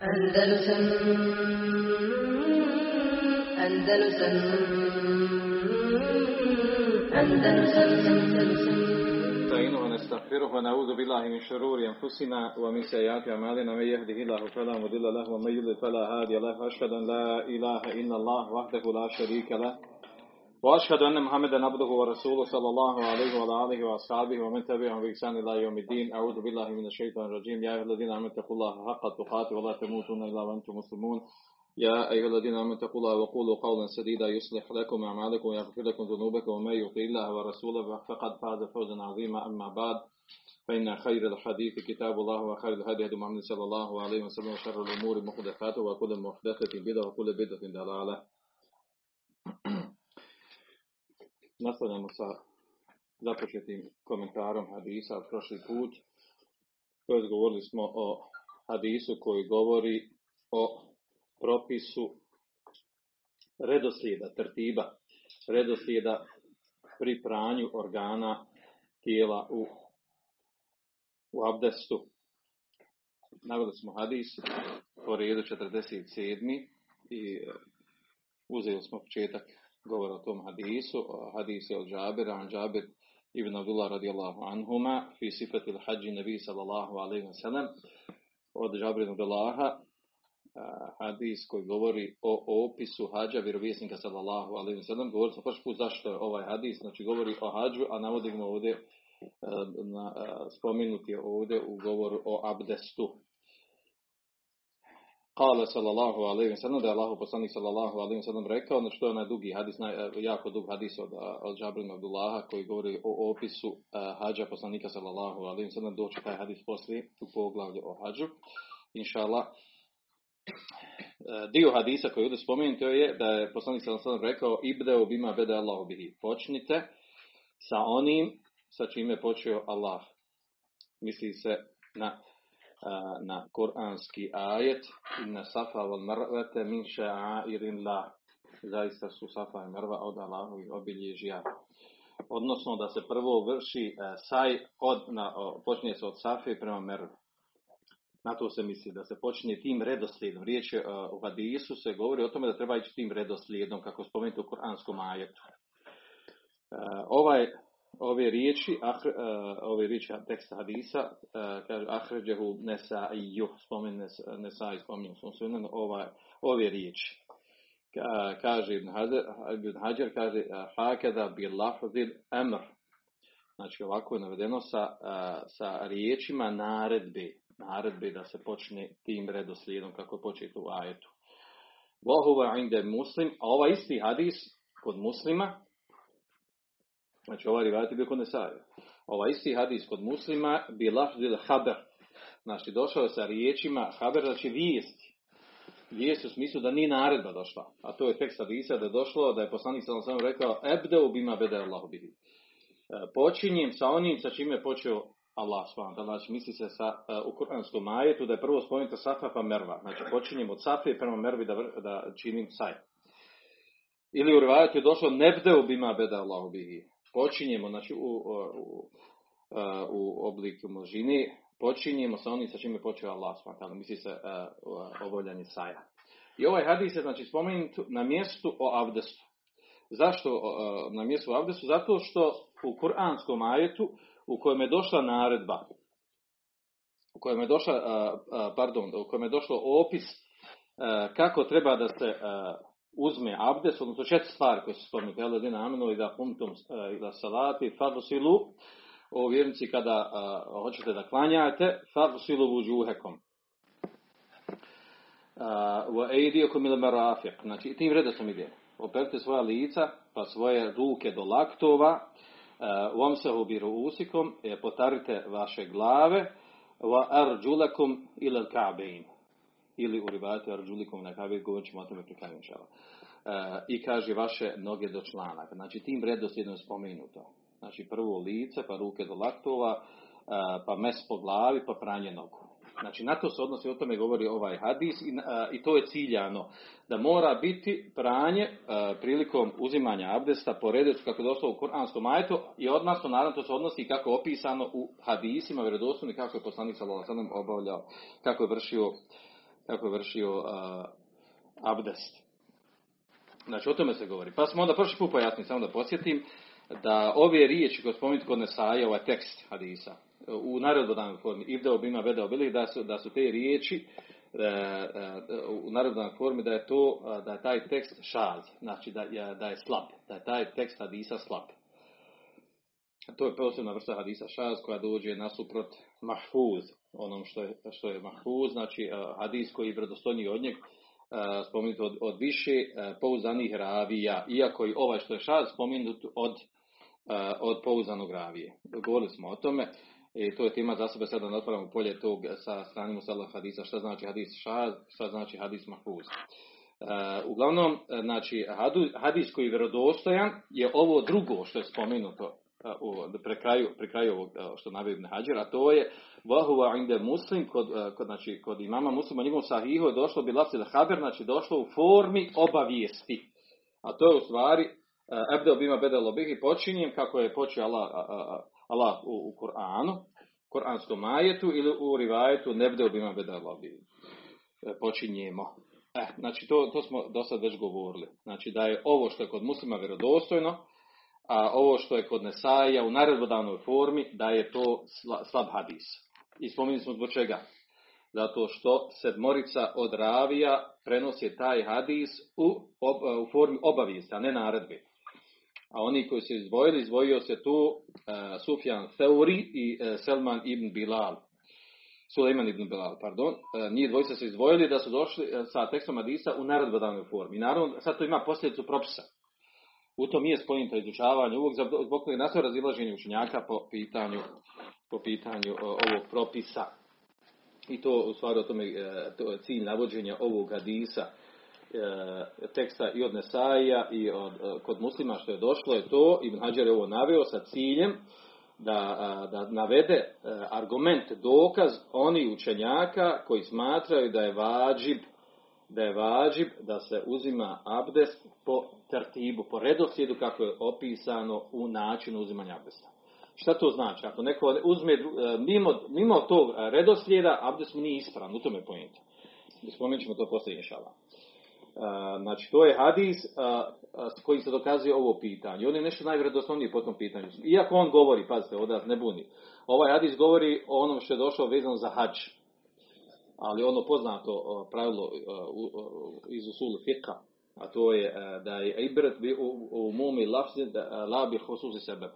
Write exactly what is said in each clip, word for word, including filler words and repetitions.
Andalusam Andalusam Andalusam Andalusam Ta'inu wa nastaghfiruhu wa na'udhu billahi min shururi anfusina wa min sayyiati a'malina man yahdihillahu fala mudilla lahu wa man yudlil fala hadiya lahu wa ashhadu an la ilaha illa Allah wahdahu la sharika lahu wa ashhadu anna Muhammadan abduhu wa rasuluhu sallallahu alayhi wa alihi wa ashabihi wa man tabi'ahum bi ihsan ila yawmiddin. A'udhu billahi minash shaitanir rajim. Ya ayyuhalladhina amanu taqullaha haqqa tuqatih wa la tamutunna illa wa antum muslimun. Ya ayyuhalladhina amanu taqullaha wa qulu qawlan sadida yuslih lakum a'malakum wa yaghfir lakum dhunubakum wa may yuti illaha wa rasulahu faqad faza fawzan 'azima. Amma ba'd, fa inna khayral hadithi kitabullah wa khayral hadi hadi Muhammad sallallahu alayhi wa sallam wa sharral umuri muhdathatuha wa kullu muhdathatin bid'ah wa kullu bid'atin dalalah. Nastavljamo sa započetim komentarom hadisa od prošli put. Već govorili smo o hadisu koji govori o propisu redoslijeda, tertiba, redoslijeda pri pranju organa tijela u, u abdestu. Naveli smo hadis po redu četrdeset sedmi i uzeli smo početak govora o tom hadisu. Hadis je od Džabira, an Džabir ibn Abdullah radijallahu anhuma, fi sifati l-hađi nebi sallallahu alaihi wa sallam, od Džabir ibn Abdullaha, hadis koji govori o opisu hađa vjerovjesnika sallallahu alaihi wa sallam. Govorili smo prvi put zašto je ovaj hadis, znači govori o hađu, a navodimo ovdje, na, spomenuti je ovdje u govoru o abdestu. Kale sallallahu alaihi wa sallam, da je Allahov poslanik sallallahu alaihi wa sallam rekao, ono što je onaj dugi hadis, naj, jako dug hadis od, od Džabira ibn Abdullaha koji govori o opisu uh, hađa poslanika sallallahu alaihi wa sallam, doći taj hadis poslije u poglavlju o hađu, inša Allah. Uh, dio hadisa koji ovdje spomenuto je da je poslanik sallallahu alaihi wa sallam rekao: ibdeu bima beda Allahu bihi, počnite sa onim sa čime počeo Allah. Misli se na na kuranski ajet: inna safa wal marvata min sha'airillah, zaista su safa i marva od Allahovih obilježja. Odnosno da se prvo vrši saj od, na, počinje se od safe prema merve. Na to se misli da se počinje tim redoslijedom. Riječ je, u hadisu se govori o tome da treba ići tim redoslijedom kako spomenuti u kuranskom ajetu. Ovaj Ove riječi, ah, uh, ove riječi teksta hadisa, uh, kaže ahređehu Nesaiu, spomen Nesai, spominju smo sunenu, ove riječi. Uh, kaže Ibn Hadžer, Ibn Hadžer kaže hakeda bi lafzil amr. Znači ovako je navedeno sa, uh, sa riječima naredbe, naredbe da se počne tim redoslijedom kako je početo u ajetu. Wa huwa inda Muslim, a ovaj isti hadis kod Muslima. Znači, ovaj rivajet je bio kod Nesai. Ovaj isti hadis kod Muslima bi lafzil haber. Znači, došao je sa riječima haber, znači vijesti. Vijest u smislu da nije naredba došla. A to je tekst hadisa da je došlo, da je poslanik sallallahu alejhi ve sellem rekao: ebdeu bima beda Allahu bihi. Počinjem sa onim sa čime je počeo Allah subhanahu wa ta'ala. Znači, misli se sa, u kuranskom ajetu da je prvo spomenuto safa pa merva. Znači, počinjem od safe prema mervi da, da činim saj. Ili u rivajetu je došlo: nebdeu bima beda Allahu bihi. Počinjemo, znači u, u, u obliku množine, počinjemo sa onim sa čime je počeo Allah subhanahu wa ta'ala, misli se uh, obavljanje saja. I ovaj hadis je, znači, spomenut na mjestu o abdestu. Zašto uh, na mjestu o abdestu? Zato što u kuranskom ajetu u kojem je došla naredba, u kojem je došla, uh, uh, pardon, u kojem je došlo opis uh, kako treba da se uh, uzme abdes, odnosno četiri stvari koje se spominute, jel da amenu i da kumtum i da salati, farsilu, o vjernici kada uh, hoćete da klanjate, farsilu vujuhekom. Uh, wa eidijekom il marafiq, znači tim redom ide. Operite svoja lica, pa svoje ruke do laktova, uh, vamsehu biru usikom, e, potarite vaše glave, wa arđulakom ilal ka'bein. Ili u ribatu arđulikom na kavi, govorit ćemo o tome prikaj inšala. E, I kaže vaše noge do članaka. Znači tim redoslijedno je spomenuto. Znači prvo lice, pa ruke do laktova, pa mes po glavi, pa pranje nogu. Znači na to se odnosi, o tome govori ovaj hadis i, a, i to je ciljano. Da mora biti pranje a, prilikom uzimanja abdesta po redu kako je došlo u kuranskom ajetu i odnosno naravno to se odnosi kako je opisano u hadisima vjerodostojnim kako je poslanik sallallahu alejhi ve sellem obavljao, kako je vršio kako je vršio a, abdest. Znači, o tome se govori. Pa smo onda prošli put pojasnili, samo da podsjetim, da ove riječi koje spominju kod Nesaja, ovaj tekst hadisa, u narodnoj formi, ibdeo bima vedeo bilih, da su, da su te riječi e, e, u narodnoj formi, da je to, da je taj tekst šaz, znači da, da je slab, da je taj tekst hadisa slab. To je posebna vrsta hadisa šaz koja dođe nasuprot mahfuz, onom što je, što je mahfuz, znači hadis koji je vjerodostojniji od njeg, spomenut od, od više pouzdanih ravija, iako i ovaj što je šaz spomenut od, od pouzdanog ravije. Govorili smo o tome i to je tema za sebe, sada otvaramo polje tog sa stranim musala hadisa, šta znači hadis šaz, šta znači hadis mahfuz. Uglavnom, znači hadis koji je vjerodostojan je ovo drugo što je spomenuto pri kraju, pri kraju ovog što navodi Ibn Hadžer, a to je vahuva inde muslim, kod, kod, znači, kod imama Muslima, njegovom sahihu je došlo bi lafzil haber, znači došlo u formi obavijesti. A to je u stvari ebdeo bima bedelo bih, i počinjem kako je počeo Allah, Allah u, u Kur'anu, Kur'anskom ajetu ili u rivajetu nebdeo bima bedelo bih. Počinjemo. Eh, znači to, to smo do sad već govorili. Znači da je ovo što je kod Muslima vjerodostojno, a ovo što je kod Nesaija u naredbodavnoj formi, da je to slab hadis. I spominjali smo zbog čega. Zato što sedmorica od ravija prenosi taj hadis u, ob, u formi obavijesti, a ne naredbe. A oni koji se izdvojili, izdvojio se tu uh, Sufjan Theuri i uh, Selman ibn Bilal. Suleiman ibn Bilal, pardon. Uh, njih dvojica se izdvojili da su došli uh, sa tekstom hadisa u naredbodavnoj formi. I naravno, sad to ima posljedicu propisa. U tom je spojnito izučavanje ovog, zbog kojeg nastoje razilaženje učenjaka po pitanju, po pitanju ovog propisa. I to u stvari o tome to je cilj navođenja ovog hadisa, teksta i od Nesaija i od, kod Muslima što je došlo je to, Ibn Hadžer je ovo naveo sa ciljem da, da navede argument, dokaz oni učenjaka koji smatraju da je vađib, da je vađib da se uzima abdest po tertibu, po redoslijedu kako je opisano u načinu uzimanja abdesta. Šta to znači? Ako neko uzme mimo, mimo tog redoslijeda, abdest mu nije ispravan, u tome pojentu. Spomenut ćemo to poslije inšala. Znači, to je hadis s kojim se dokazuje ovo pitanje. On je nešto najvjerodostojnije po tom pitanju. Iako on govori, pazite, ovdje ne buni, ovaj hadis govori o onom što je došlo vezano za hadž. Ali ono poznato pravilo iz usulu fiqha, a to je da je ibret u umumi lafzi la bi hususi sebeb,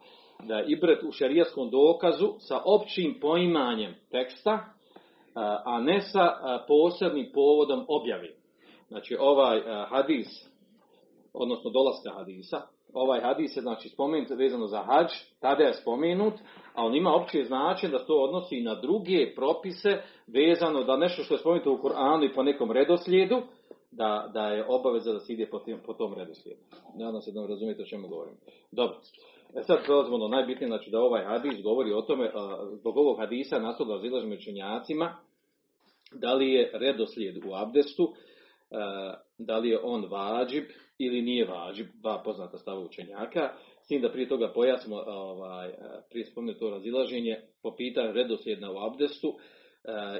da je ibret u šerijskom dokazu sa općim poimanjem teksta, a ne sa posebnim povodom objavi. Znači ovaj hadis, odnosno dolaska hadisa, ovaj hadis je znači spomenut vezano za hadž, tada je spomenut, a on ima opće značenje da to odnosi i na druge propise vezano da nešto što je spomenuto u Kur'anu i po nekom redoslijedu, da, da je obaveza da se ide po, tim, po tom redoslijedu. Nadam se da vam razumijete o čemu govorim. Dobro. E sad prelazimo do najbitnije, znači da ovaj hadis govori o tome, zbog ovog hadisa nastalo razilaženje među učenjacima, da li je redoslijed u abdestu, da li je on vađib ili nije vađib, dva poznata stava učenjaka, s tim da prije toga pojasnimo, ovaj, prije spomenuto to razilaženje, po pitanju redoslijeda u abdestu,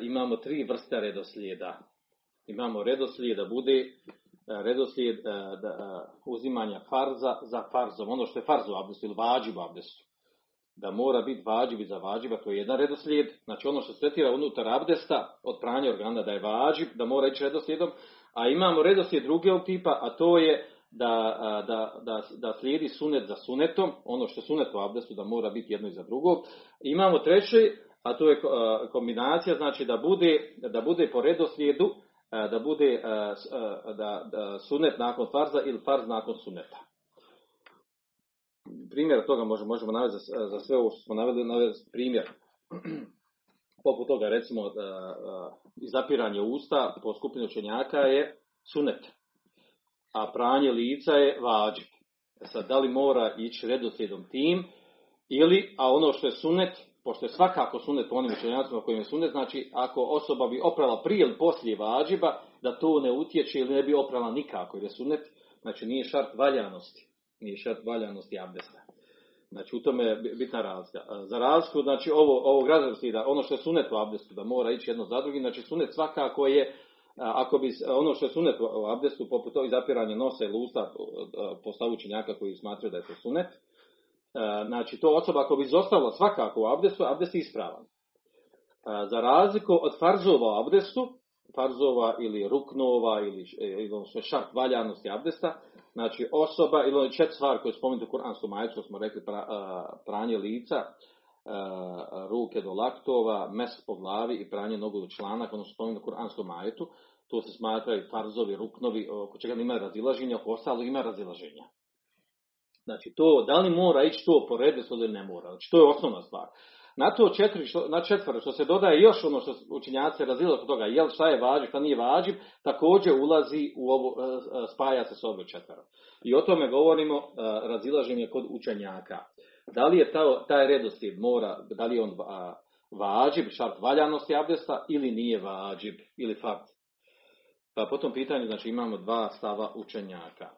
imamo tri vrste redoslijeda. Imamo redoslijed da bude redoslijed uzimanja farza za farzom, ono što je farz u abdestu ili vađib u abdestu. Da mora biti vađib i za vađiba, to je jedan redoslijed, znači ono što se tretira unutar abdesta od pranja organa da je vađib, da mora ići redoslijedom, a imamo redoslijed drugog tipa, a to je da, da, da, da slijedi sunet za sunetom, ono što je sunet u abdestu, da mora biti jedno iza drugog. Imamo treći, a to je kombinacija, znači da bude, da bude po redoslijedu, da bude da, da sunet nakon farza ili farz nakon suneta. Primjer toga možemo, možemo navesti za, za sve ovo što smo naveli, navesti primjer. Poput toga, recimo, zapiranje usta po skupini učenjaka je sunet, a pranje lica je vađib. Sad, da li mora ići redoslijedom tim, ili, a ono što je sunet, pošto je svakako sunet po onim učenjacima kojim je sunet, znači ako osoba bi oprala prije ili poslije vađiba, da to ne utječe ili ne bi oprala nikako, jer je sunet, znači nije šart valjanosti, nije šart valjanosti abdesta. Znači, u tome je bitna razlika. Za razliku, znači, ovo, ovog razliku, ono što je sunet u abdestu, da mora ići jedno za drugim, znači, sunet svakako je Ako bi ono što je sunet u abdestu, poput ovih zapiranje nosa ili usta po stavu učenjaka koji smatraju da je to sunet, znači to osoba ako bi izostavila svakako u abdestu, abdest je ispravan. Za razliku od farzova u abdestu, farzova ili ruknova ili, ili ono što je šart valjanosti abdesta, znači osoba ili ono čet stvar koje je spomenuti u Kur'anskom majetu, smo rekli pra, pranje lica, ruke do laktova, mes po glavi i pranje nogu do članaka, ono što spomenuti u Kur'anskom majetu, tu se smatraju farzovi, ruknovi, oko čega ima razilaženja, oko ostalog ima razilaženja. Znači to, da li mora ići to po redu ili ne mora, znači to je osnovna stvar. Na to četiri, što, na četvr, što se dodaje još ono što učinjaci razila kod toga, jel šta je vađib, šta nije vađib, također ulazi u ovu, spaja se s ovom četvrtom. I o tome govorimo, razilaženje kod učenjaka. Da li je ta, taj redoslijed mora, da li je on vađib, šart valjanosti abdesta ili nije vađib, ili fard. Pa po tom pitanju znači, imamo dva stava učenjaka.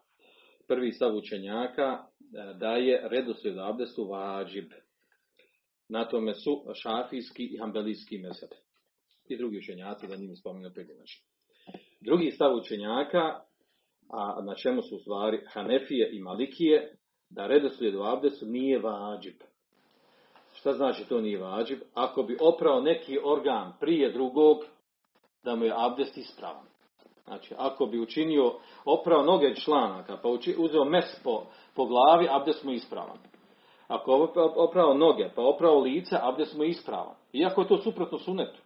Prvi stav učenjaka da je redoslijed abdestu vađib. Na tome su šafijski i hambelijski mezheb. I drugi učenjaci, da njim spomenu pojedinačno. Drugi stav učenjaka, a na čemu su u stvari Hanefije i Malikije, da redoslijed u abdestu nije vađib. Šta znači to nije vađib? Ako bi oprao neki organ prije drugog, da mu je abdest ispravan. Znači, ako bi učinio, oprao noge članaka, pa uzeo mes po, po glavi, abdest mu je ispravan. Ako oprao noge, pa oprao lice, abdest mu je ispravan. Iako je to suprotno sunetu.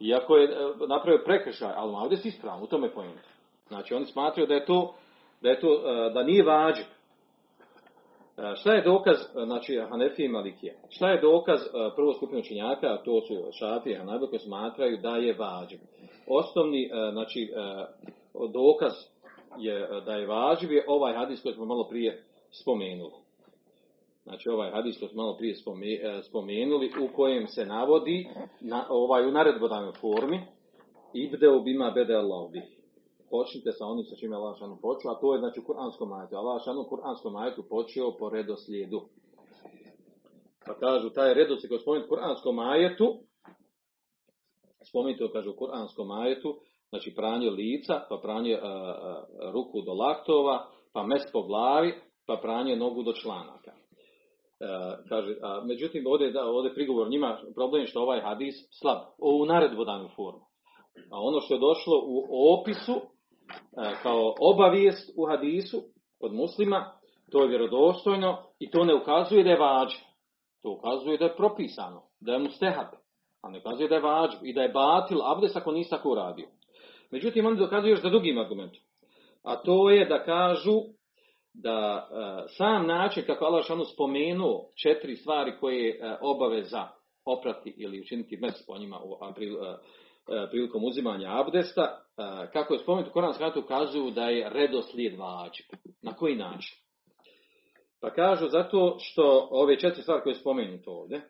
Iako je napravio prekršaj, ali abdest je ispravan, u tome je poenta. Znači, oni smatraju da je to, da je to, da nije vađib. Šta je dokaz, znači, Hanefije i Malikije? Šta je dokaz prvo skupinu učenjaka, a to su Šafije i Hanabile, koji smatraju da je vađib. Osnovni, znači, dokaz je da je vađib je ovaj hadis koji smo malo prije spomenuli. Znači ovaj hadis koji smo malo prije spomenuli u kojem se navodi na, ovaj, u naredbodavnoj formi Ibdeu bima bede Allahu bih. Počnite sa onim sa čime Allah šanu počeo, a to je znači u Kur'anskom ajetu. Allah šanu u Kur'anskom ajetu počeo po redoslijedu. Pa kažu taj redoslijed koji spomenuti u Kur'anskom ajetu, spomenuti kažu u Kur'anskom ajetu, znači pranje lica, pa pranje uh, uh, ruku do laktova, pa mes po glavi, pa pranje nogu do članaka. Uh, kaže, a, međutim, ovdje, da, ovdje prigovor njima problem je što ovaj hadis slab, u naredbodanu formu. A ono što je došlo u opisu, uh, kao obavijest u hadisu od Muslima, to je vjerodostojno i to ne ukazuje da je vađib. To ukazuje da je propisano, da je mustehab, a ne ukazuje da je vađib i da je batil abdest ako nisi tako uradio. Međutim, oni dokazuju još za drugim argumentom. A to je da kažu da e, sam način kako Allah šanu spomenuo četiri stvari koje je e, obaveza oprati ili učiniti mes po njima u, a, pri, e, prilikom uzimanja abdesta, e, kako je spomenuto Koranski ajeti ukazuju da je redoslijed vađib. Na koji način? Pa kažu zato što ove četiri stvari koje je spomenuto ovdje, e,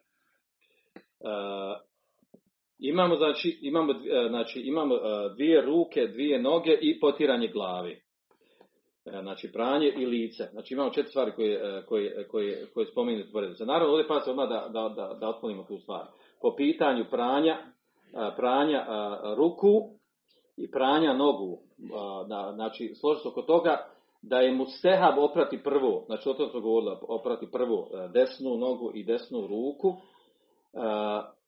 imamo, znači, imamo, e, znači, imamo e, dvije ruke, dvije noge i potiranje glavi. Znači pranje i lice. Znači imamo četiri stvari koje, koje, koje, koje spomenuti u redu. Naravno, ovdje pa se odmah da, da, da, da otklonimo tu stvar. Po pitanju pranja, pranja ruku i pranja nogu. Znači, složit se oko toga da je mustehab oprati prvo, znači o tom smo govorili, oprati prvo desnu nogu i desnu ruku.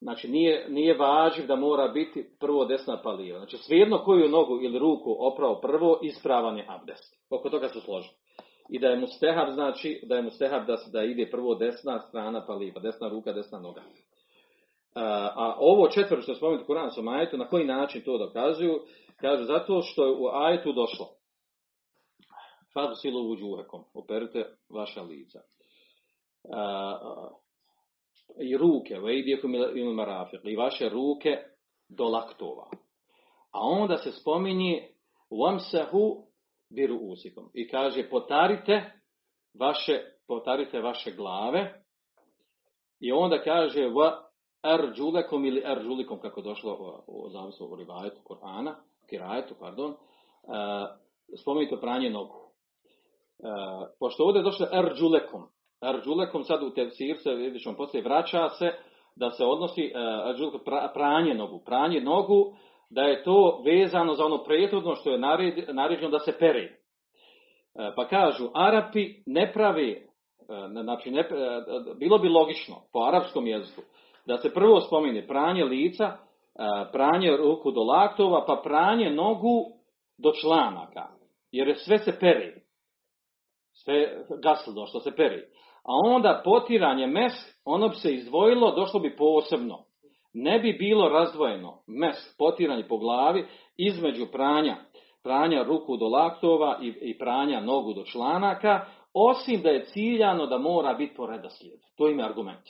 Znači nije, nije važiv da mora biti prvo desna pa lijeva. Znači svejedno koju nogu ili ruku oprao prvo, ispravan je abdest. Oko toga se složili. I da je mustehab, znači da je mustehab da, da ide prvo desna strana pa lijeva, desna ruka, desna noga. A, a ovo četvrto što spomenuti u Kuranskom ajetu, na koji način to dokazuju? Kažu zato što je u ajetu došlo fagsilu vujuhakum, operite vaša lica. A, a, i ruke, i vaše ruke do laktova. A onda se spominje wamsahu biruusikum i kaže potarite vaše, potarite vaše glave i onda kaže wa arjulakum ili arjulikum kako je došlo u zavisno u rivajetu Kur'ana, kirajetu, pardon, spominjete pranje nogu. Pošto ovdje je došlo arjulekum, Arđulekom sad u tefsir se vidiš on poslije vraća se da se odnosi uh, pranje nogu. Pranje nogu da je to vezano za ono prethodno što je naređeno da se pere. Pa kažu, Arapi ne pravi, znači ne, bilo bi logično po arapskom jeziku da se prvo spomene pranje lica, pranje ruku do laktova, pa pranje nogu do članaka, jer sve se peri. Sve gaslo što se peri. A onda potiranje mes, ono bi se izdvojilo, došlo bi posebno. Ne bi bilo razdvojeno mes, potiranje po glavi, između pranja, pranja ruku do laktova i, i pranja nogu do članaka, osim da je ciljano da mora biti po redoslijedu. To im je argument.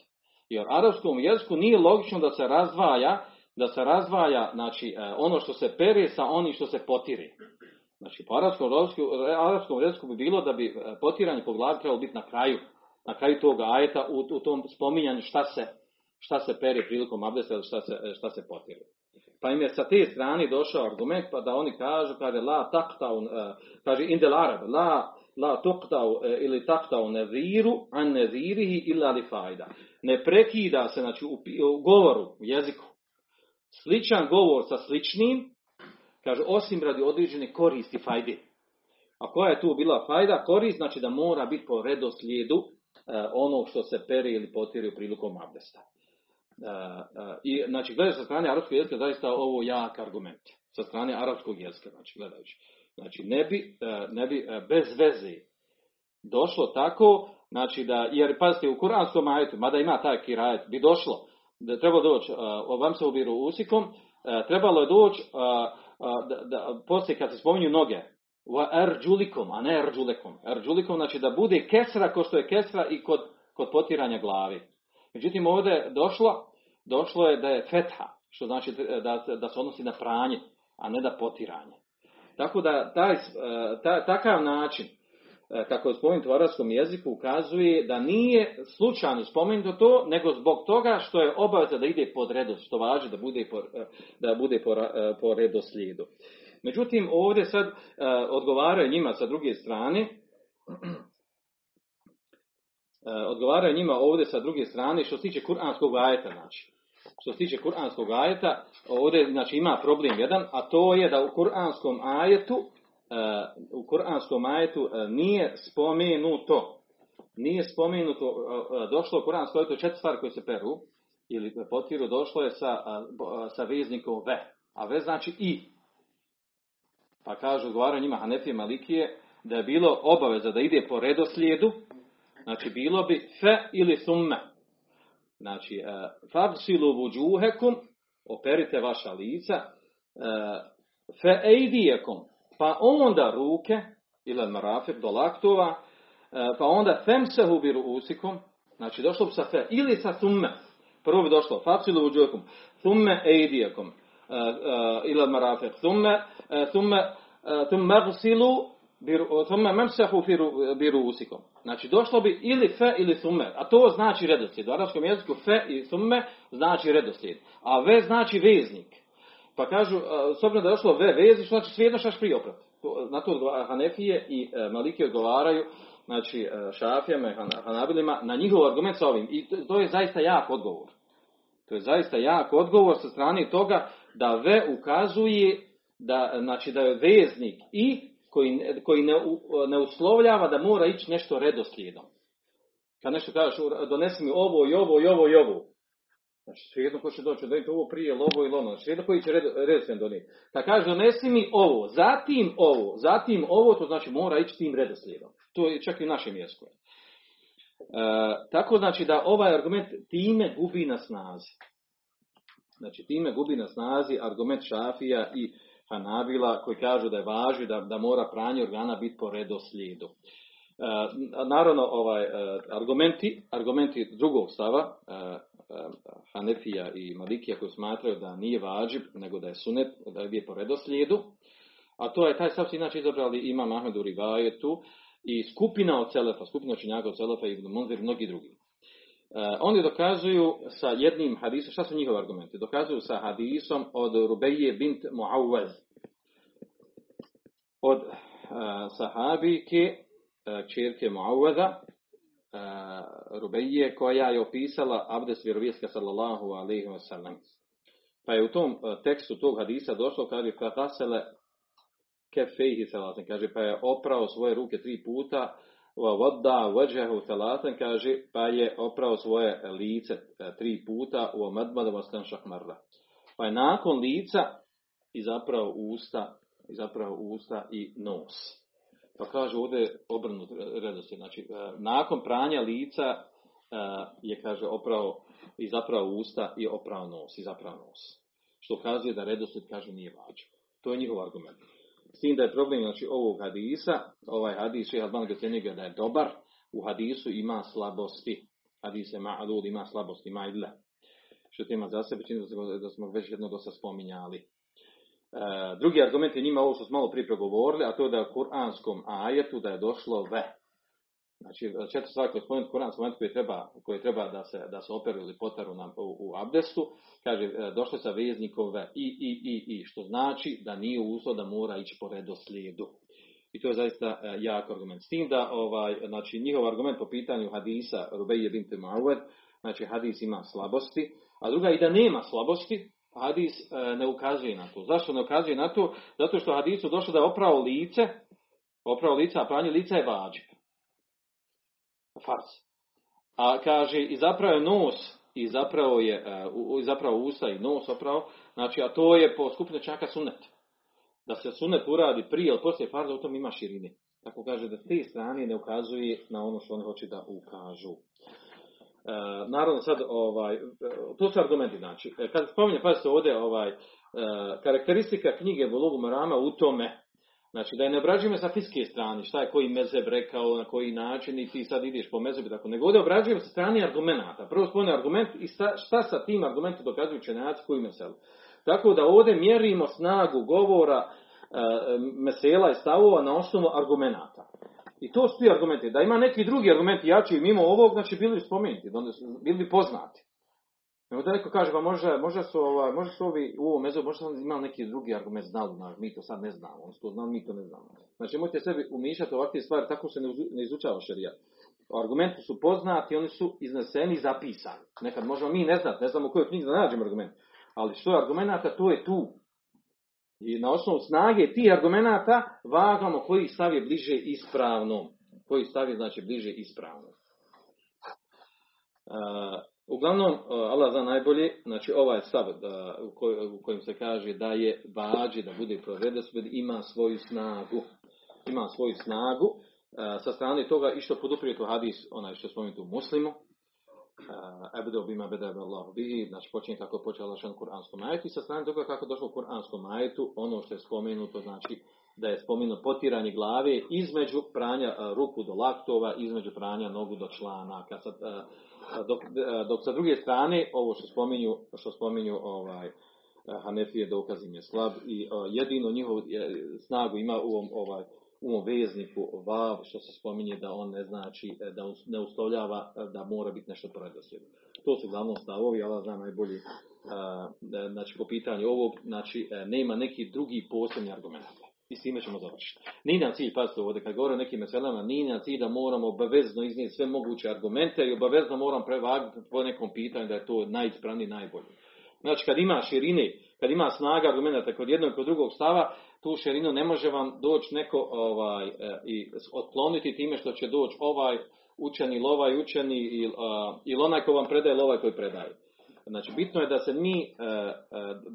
Jer u arapskom jeziku nije logično da se razdvaja, da se razdvaja znači, ono što se pere sa onim što se potiri. Znači, po arapskom jeziku bi bilo da bi potiranje po glavi trebalo biti na kraju, na kraju tog ajeta u, u tom spominjanju šta se, šta se peri prilikom abdesta ili šta se, šta se potiri. Pa im je sa te strane došao argument pa da oni kažu, kaže, la taktau, kaže, indel arab, la, la taktau ili taktau neziru, an nezirihi ila li fajda. Ne prekida se, znači, u, u govoru, u jeziku, sličan govor sa sličnim, kaže, osim radi određene koristi fajde. A koja je tu bila fajda? Korist znači da mora biti po redoslijedu ono što se peri ili potiri prilikom abdesta. I znači, gledajući sa strane arapskog jezika, zaista ovo jak argument. Sa strane arapskog jezika, znači, gledajući. Znači, ne bi, ne bi bez veze došlo tako, znači da, jer pazite, u kuranskom ajetu, mada ima taj kirajet, bi došlo, da treba doći, vam se ubiru usikom, trebalo je doći, da, da, poslije kad se spominju noge, wa erđulikom, a ne erđulekom. Erđulikom znači da bude kesra ko što je kesra i kod, kod potiranja glavi. Međutim, ovdje je došlo, došlo je da je fetha, što znači da, da se odnosi na pranje, a ne da potiranje. Tako da taj, ta, takav način, kako je spomenuto u arapskom jeziku, ukazuje da nije slučajno spomenuto to, nego zbog toga što je obaveza da ide pod redoslijedu, što važi da bude po, da bude po, po redoslijedu. Međutim, ovdje sad uh, odgovaraju njima sa druge strane, uh, odgovaraju njima ovdje sa druge strane što se tiče kuranskog ajeta, znači. Što se tiče kuranskog ajeta, ovdje znači ima problem jedan, a to je da u kuranskom ajetu, uh, u kuranskom ajetu uh, nije spomenuto, nije spomenuto, uh, došlo u kuranskom ajetu četiri stvari koje se peru ili potiru, došlo je sa, uh, sa veznikom ve, a ve znači i. Pa kažu, odgovaraju njima Hanefije, Malikije, da je bilo obaveza da ide po redoslijedu, znači bilo bi fe ili summe. Znači, fabsilu vuđuhekum, operite vaša lica, fe eidijekum, pa onda ruke, ili marafik do laktova, pa onda femsehu bi ruusikum, znači došlo bi sa fe ili sa summe. Prvo bi došlo, fabsilu vuđuhekum, summe eidijekum. Ila marafik thumma thumma thumma ghsilu thumma mamsahu bi ruusikum. Znači došlo bi ili fe ili thumma, a to znači redoslijed. U arapskom jeziku fe i thumma znači redoslijed, a ve znači veznik. Pa kažu, s obzirom da je došlo ve veznik, znači svejedno šta prije oprat. Na to Hanefije i Maliki odgovaraju, znači Šafijama i Hanabilima, na njihov argument sa ovim. I to je zaista jak odgovor. To je zaista jak odgovor sa strane toga da ve ukazuje da, znači da je veznik i koji, koji ne, ne uslovljava da mora ići nešto redoslijedom. Kad nešto kažeš donesi mi ovo i ovo i ovo i ovo. Znači svejedno ko će doći, donijeti ovo prije ovo ili ono. Znači svejedno koji će redoslijedom donijeti. Kad kažeš donesi mi ovo, zatim ovo, zatim ovo, to znači mora ići tim redoslijedom. To je čak i u našem jeziku. E, tako znači da ovaj argument time gubi na snazi. Znači, time gubi na snazi argument Šafija i Hanabila koji kažu da je važno da, da mora pranje organa biti po redoslijedu. E, naravno, ovaj, argumenti, argumenti drugog stava, e, Hanefija i Malikija koji smatraju da nije važib, nego da je sunet, da ide po redoslijedu, a to je taj stav su inače izabrali imam Ahmed u rivajetu i skupina od Selefa, skupina učenjaka od Selefa i Munzir i mnogi drugi. Uh, oni dokazuju sa jednim hadisom, šta su njihovi argumenti? Dokazuju sa hadisom od Rubejje bint Muavviz, od uh, sahabike, uh, čerke Muavviza, uh, Rubejje, koja je opisala abdest vjerovjesnika sallallahu alejhi ve sellem. Pa je u tom tekstu tog hadisa došlo, kaže, fatasele kefejhi salaten, kaže, pa je oprao svoje ruke tri puta, vodda veđehu salaten, kaže, pa je oprao svoje lice tri puta, u medmadom ostan šahmarda. Pa je nakon lica i zapravo usta, i zapravo usta i nos. Pa kaže ovdje obrnut redoslijed, znači, nakon pranja lica je, kaže, oprao i zapravo usta i oprao nos, i zapravo nos. Što kazuje da redoslijed, kaže, nije vađen. To je njihov argument. S tim da je problem, znači, ovog hadisa, ovaj hadis, šejh Alban ga ocjenjuje da je dobar, u hadisu ima slabosti. Hadis je ma'lud, ima slabosti, ima idle. Što tema za sebe, čini da smo već jedno dosta spominjali. E, drugi argument je njima ovo što smo malo prije progovorili, a to je da je u kuranskom ajetu da je došlo ve. Znači, četiri stvari koje spomenuti kuranski ajet koje treba, koje treba da se, da se operu ili potaru nam u, u abdestu, kaže, došlo sa veznikom ve i, i, i, i, što znači da nije uslov da mora ići po redoslijedu. I to je zaista jak argument. S tim da, ovaj, znači, njihov argument po pitanju hadisa Rubejji bint Muavviz, znači, hadis ima slabosti, a druga i da nema slabosti, hadis ne ukazuje na to. Zašto ne ukazuje na to? Zato što hadisu došlo da je oprao lice, oprao lice, a pranje lica je vađib. Fars. A kaže, i zapravo je nos, i zapravo je, i zapravo usta i nos opravo, znači, a to je po skupine čaka sunet. Da se sunet uradi prije ili poslije farza, u tom ima širine. Tako kaže da s te strane ne ukazuje na ono što oni hoće da ukažu. E, naravno sad, ovaj, to su argumenti, znači, kad spominje, pazite ovdje, ovaj, e, karakteristika knjige Bulugu Marama u tome, znači, da je ne obrađujemo sa fiske strane, šta je koji mezeb rekao, na koji način, i ti sad ideš po mezebu, tako, nego ovdje obrađujemo sa strani argumenata. Prvo spomenu argument i šta, šta sa tim argumentom dokazuju učenjaci koji meselu. Tako da ovdje mjerimo snagu govora, e, mesela i stavova na osnovu argumenata. I to su ti argumenti. Da ima neki drugi argumenti jači mimo ovog, znači, bili bi spomenuti, bili bi poznati. Nego da neko kaže, pa možda, možda su, ovaj, možda su ovi u ovom mezu, možda sam imali neki drugi argument, znali, znači, mi to sad ne znamo, on to znao, mi to ne znamo. Znači, možete sebi umišljati ovakve stvari, tako se ne izučava šerijat. Argumenti su poznati, oni su izneseni i zapisani. Nekad možemo mi ne znati, ne znamo u kojoj knjizi da nađemo argument. Ali što je argumenata, to je tu. I na osnovu snage tih argumenata vagamo koji stav je bliže ispravnom. Koji stav je, znači, bliže ispravnom. Uh, uglavnom, Allah zna najbolje, znači, ovaj stav da, u, koj, u kojem se kaže da je vađi, da bude proredosled, ima svoju snagu. Ima svoju snagu. Uh, sa strane toga išto poduprijeti to hadis, onaj što spomenuti u Muslimu, Abdu bima bada Allahu bihi, znači počinje kako počeo Allah u kuranskom ajetu, i sa strane toga kako došlo u kuranskom ajetu, ono što je spomenuto, znači da je spomenuto potiranje glave između pranja ruku do laktova, između pranja nogu do članaka. Sad, dok, dok sa druge strane ovo što spominju, što spominju ovaj Hanefije, dokaz im je slab, i jedino njihovu snagu ima u ovom ovaj u ovom vezniku vav, što se spominje da on ne znači, da ne uslovljava da mora biti nešto predosljedno. To su glavno stavovi, Allah zna najbolji, znači, po pitanju ovog, znači, nema neki drugi posebni argument. I s time ćemo završiti. Nije nam cilj, pazite ovdje, kad govorim o nekim meselama, nije nam cilj da moramo obavezno iznijeti sve moguće argumente i obavezno moram prevagati po nekom pitanju da je to najispravniji, najbolji. Znači, kad ima širine, kad ima snaga argumenta kod jednog i kod drugog stava, tu širinu ne može vam doći neko ovaj, i otkloniti time što će doći ovaj učeni ili ovaj učeni ili, ili onaj ko vam predaje ili ovaj koji predaje. Znači, bitno je da se mi,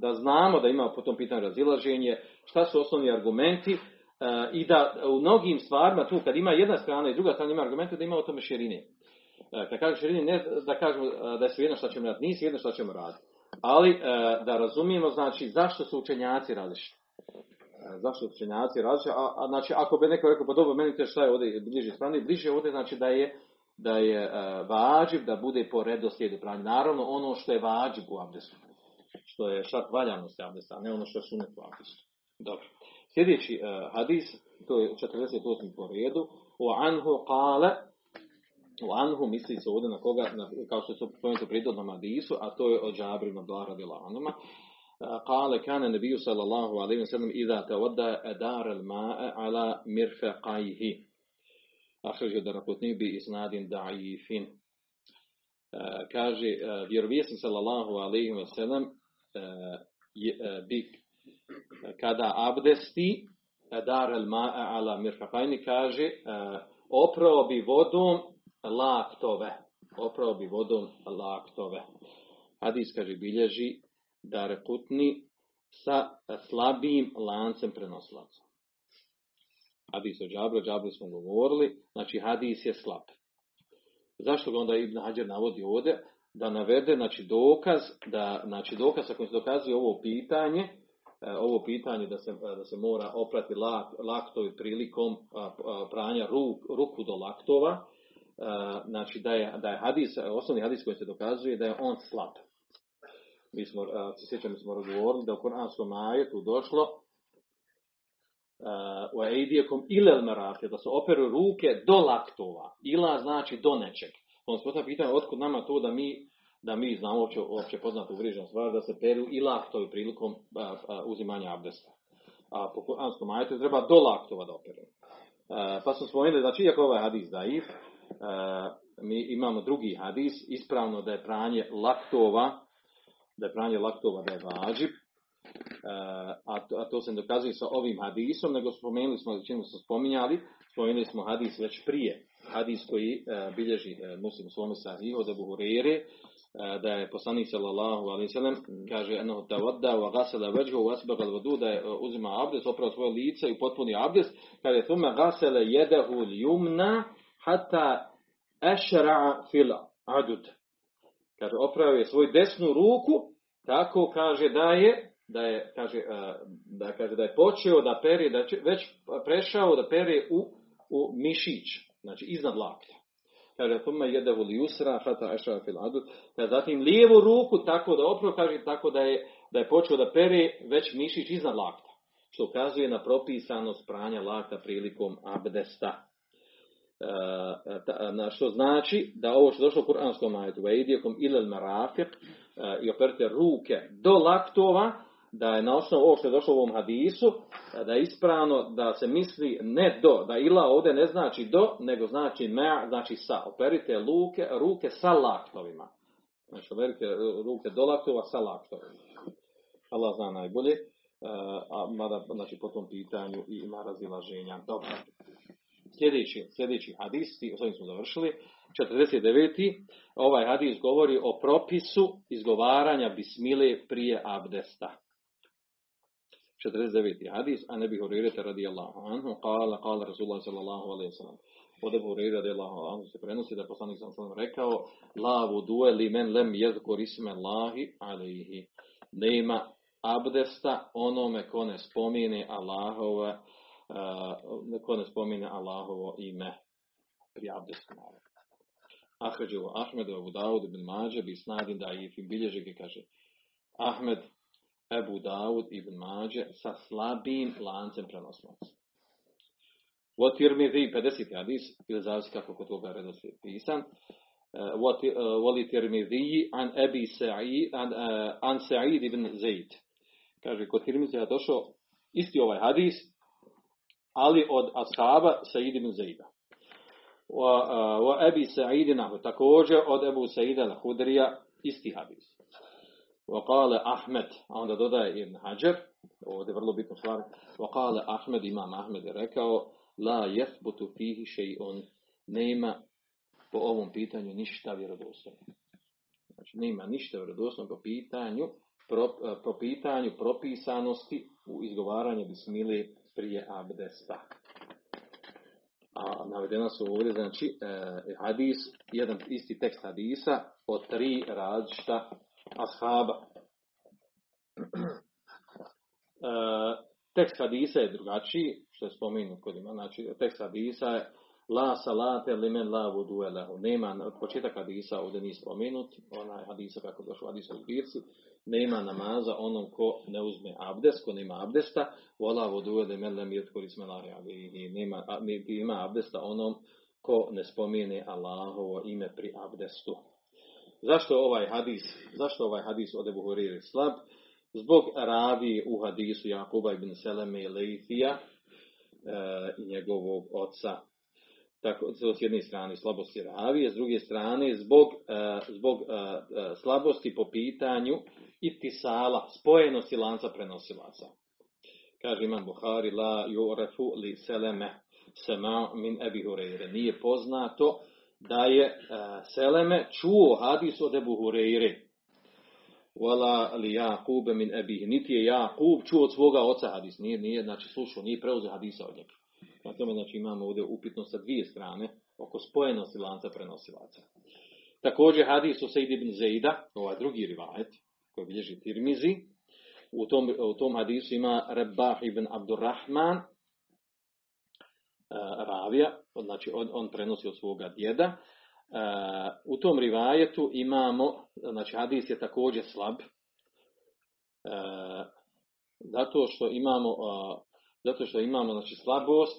da znamo da imamo po tom pitanju razilaženje, šta su osnovni argumenti, i da u mnogim stvarima, tu kad ima jedna strana i druga strana ima argumente, da ima o tome širine. Kad kažem širine, ne da kažemo da je svejedno šta ćemo raditi, nije svejedno šta ćemo raditi. Ali e, da razumijemo, znači, zašto su učenjaci različiti. E, zašto su učenjaci različiti? A, a znači, ako bi neko rekao, pa dobro, meni te šta je ovdje bliže strani, bliže ovdje, znači da je, da je e, vađib, da bude po redoslijedu pranja. Naravno, ono što je vađib u abdestu, što je šart valjanosti abdesta, a ne ono što je sunet u abdestu. Dobro. Sljedeći e, hadis, to je četrdeset osmi po redu, o anhu kale, u anhu misli se ovdje na koga, na, kao što su spomenuti u prijedodnom hadisu, a to je o Džabiru ibn Abdullah radijallahu anhuma. Kale, kane nebiju sallallahu alaihi wa sallam, iza te odda edar el ma'e ala mirfeqajhi. Ahređu Darekutni bi isnadin da'ifin. Kaže, vjerovjesnik sallallahu alaihi wa sallam bik kada abdesti dar el ma'a ala mirfaqajni, kaže oprao bi vodom laktove. Oprao bi vodom laktove. Hadis, kaže, bilježi Darekutni sa slabim lancem prenoslaca. Hadis o Džabru, Džabru smo govorili, znači hadis je slab. Zašto ga onda Ibn Hadžer navodi ovdje? Da navede, znači, dokaz, da, znači, dokaz sa kojim se dokazuje ovo pitanje, ovo pitanje da se, da se mora oprati lak, laktovi prilikom pranja ruk, ruku do laktova, znači da je, da je hadis, osnovni hadis koji se dokazuje da je on slab. Mi smo, se sjećam, mi smo razgovorili da u Kur'anskom ajetu došlo u aidijekom ilel merafije, da se operu ruke do laktova. Ila znači do nečeg. On se postavlja pitanje, otkud nama to da mi, da mi znamo uopće, uopće poznatu uvriježenu stvar, da se peru i laktovi prilikom a, a, uzimanja abdesta. A po Kur'anskom ajetu treba do laktova da operu. A, pa smo spomenuli, znači iako ovaj hadis daif, a, mi imamo drugi hadis, ispravno da je pranje laktova, da je pranje laktova da je vađib, a to, a to se ne dokazuje sa ovim hadisom, nego spomenuli smo, čemu smo spominjali, spomenuli smo hadis već prije, hadis koji e, bilježi e, Muslim u svome sahihu od Abu Hurajre, e, da je poslanik sallallahu alejhi ve sellem kaže ennahu tawadda wa ghasala wajhahu wa asbagha al-wudu, da je uzima abdest, oprao svoje lice i potpuni abdest, kaže thumma ghasala yadahu al-yumna hatta ashra'a fil adud. Kaže, oprao je svoju desnu ruku, tako kaže da je, da je, kaže, da, kaže, da je počeo da peri, da je već prešao da peri u, u mišić, znači iznad lakta. Kaže, tome jede voli usra, hata ešra fil adud, kaže, zatim lijevu ruku, tako da oprao, kaže, tako da je, da je počeo da peri već mišić iznad lakta, što ukazuje na propisanost pranja lakta prilikom abdesta. Na što znači da ovo što došlo u Kur'anskom ajetu vaidijekom ilal marafiq i operite ruke do laktova, da je na osnovu ovo što je došlo u ovom hadisu, da je ispravno da se misli ne do, da ila ovdje ne znači do, nego znači ma, znači sa. Operite luke, ruke sa laktovima. Znači operite ruke do laktova sa laktovima. Allah zna najbolje, a mada znači po tom pitanju i ima razilaženja. Dobro. Sljedeći, sljedeći hadis, s ovim smo završili, četrdeset deveti. Ovaj hadis govori o propisu izgovaranja bismile prije abdesta. četrdeset deveti. hadis, a ne bi horirete radijallahu anhu, kala, kala Rasulullah sallallahu alaihi sallam. Od Ebu Hurajre radijallahu anhu se prenosi da je poslanik sallallahu alaihi sallam rekao la vudue li men lem yezkur isme Allahi alaihi. Nema abdesta onome ko ne spomine Allahova, Uh, ko ne spomine Allahovo ime pri abdestu. Ahređevo Ahmed, Abu Dawud, Ibn Mađe, bi snadin da i fin bilježike, kaže Ahmed, Abu Dawud, Ibn Mađe sa slabim lancem prenoslaca. Wa Tirmizi, pedeseti hadis, ili zavisi kako kod toga redoslijed pisan. Wa li Tirmizi an Ebi Se'id, an, uh, an Se'id ibn Zejd. Kaže, kod Tirmizi je došao isti ovaj hadis, ali od ashaba Se'id ibn Zejda. O Ebu Sa'idinahu, također od Ebu Sa'ida el-Hudrija, isti hadis. O kale Ahmed, a onda dodaje Ibn Hadžer, ovdje je vrlo bitno stvar, o kale Ahmed, imam Ahmed je rekao, la jethbutu fihi še'un, nema po ovom pitanju ništa vjerodostojno. Znači, nema ništa vjerodostojno po pitanju, pro, po pitanju propisanosti u izgovaranju bismili prije abdesta. A navedena su ovdje, znači, eh, hadis, jedan isti tekst hadisa o tri različita ashaba. Eh, tekst hadisa je drugačiji, što je spomenut kod ima, znači, tekst hadisa je la salate limen la vudue lehu. Nema, od početaka hadisa ovdje nije spomenut, onaj hadisa kako došlo hadisa u zbirci, nema namaza onom ko ne uzme abdest, ko nema abdesta, vola vodu da men lam yadkur ismalari ali, nema, nema abdesta onom ko ne spomene Allahovo ime pri abdestu. Zašto ovaj hadis, zašto ovaj hadis od Ebu Hurajre slab? Zbog ravi u hadisu Jakuba ibn Seleme Lejthija i njegovog oca. Tako, s jedne strane slabosti ravije, s druge strane zbog, zbog slabosti po pitanju ittisala, spojenosti lanca prenosilaca. Kaže imam Buhari, la yu'rafu li seleme sema min Ebi Hurajre. Nije poznato da je Seleme čuo hadis od Ebu Hurajre. Wala li Jakube min Ebih. Niti je Jakub čuo od svoga oca hadis. Nije, nije znači, slušao, nije preuzeo hadisa od njega. Na tome znači, imamo ovdje upitno sa dvije strane oko spojenosti lanca prenosilaca. Također hadis o Se'id ibn Zejda, ovaj drugi rivajet koji bilježi Tirmizi, u tom, u tom hadisu ima Rebah ibn Abdurrahman, uh, ravija, znači on, on prenosi od svoga djeda. Uh, u tom rivajetu imamo, znači hadis je također slab, uh, zato što imamo... Uh, Zato što imamo znači, slabost,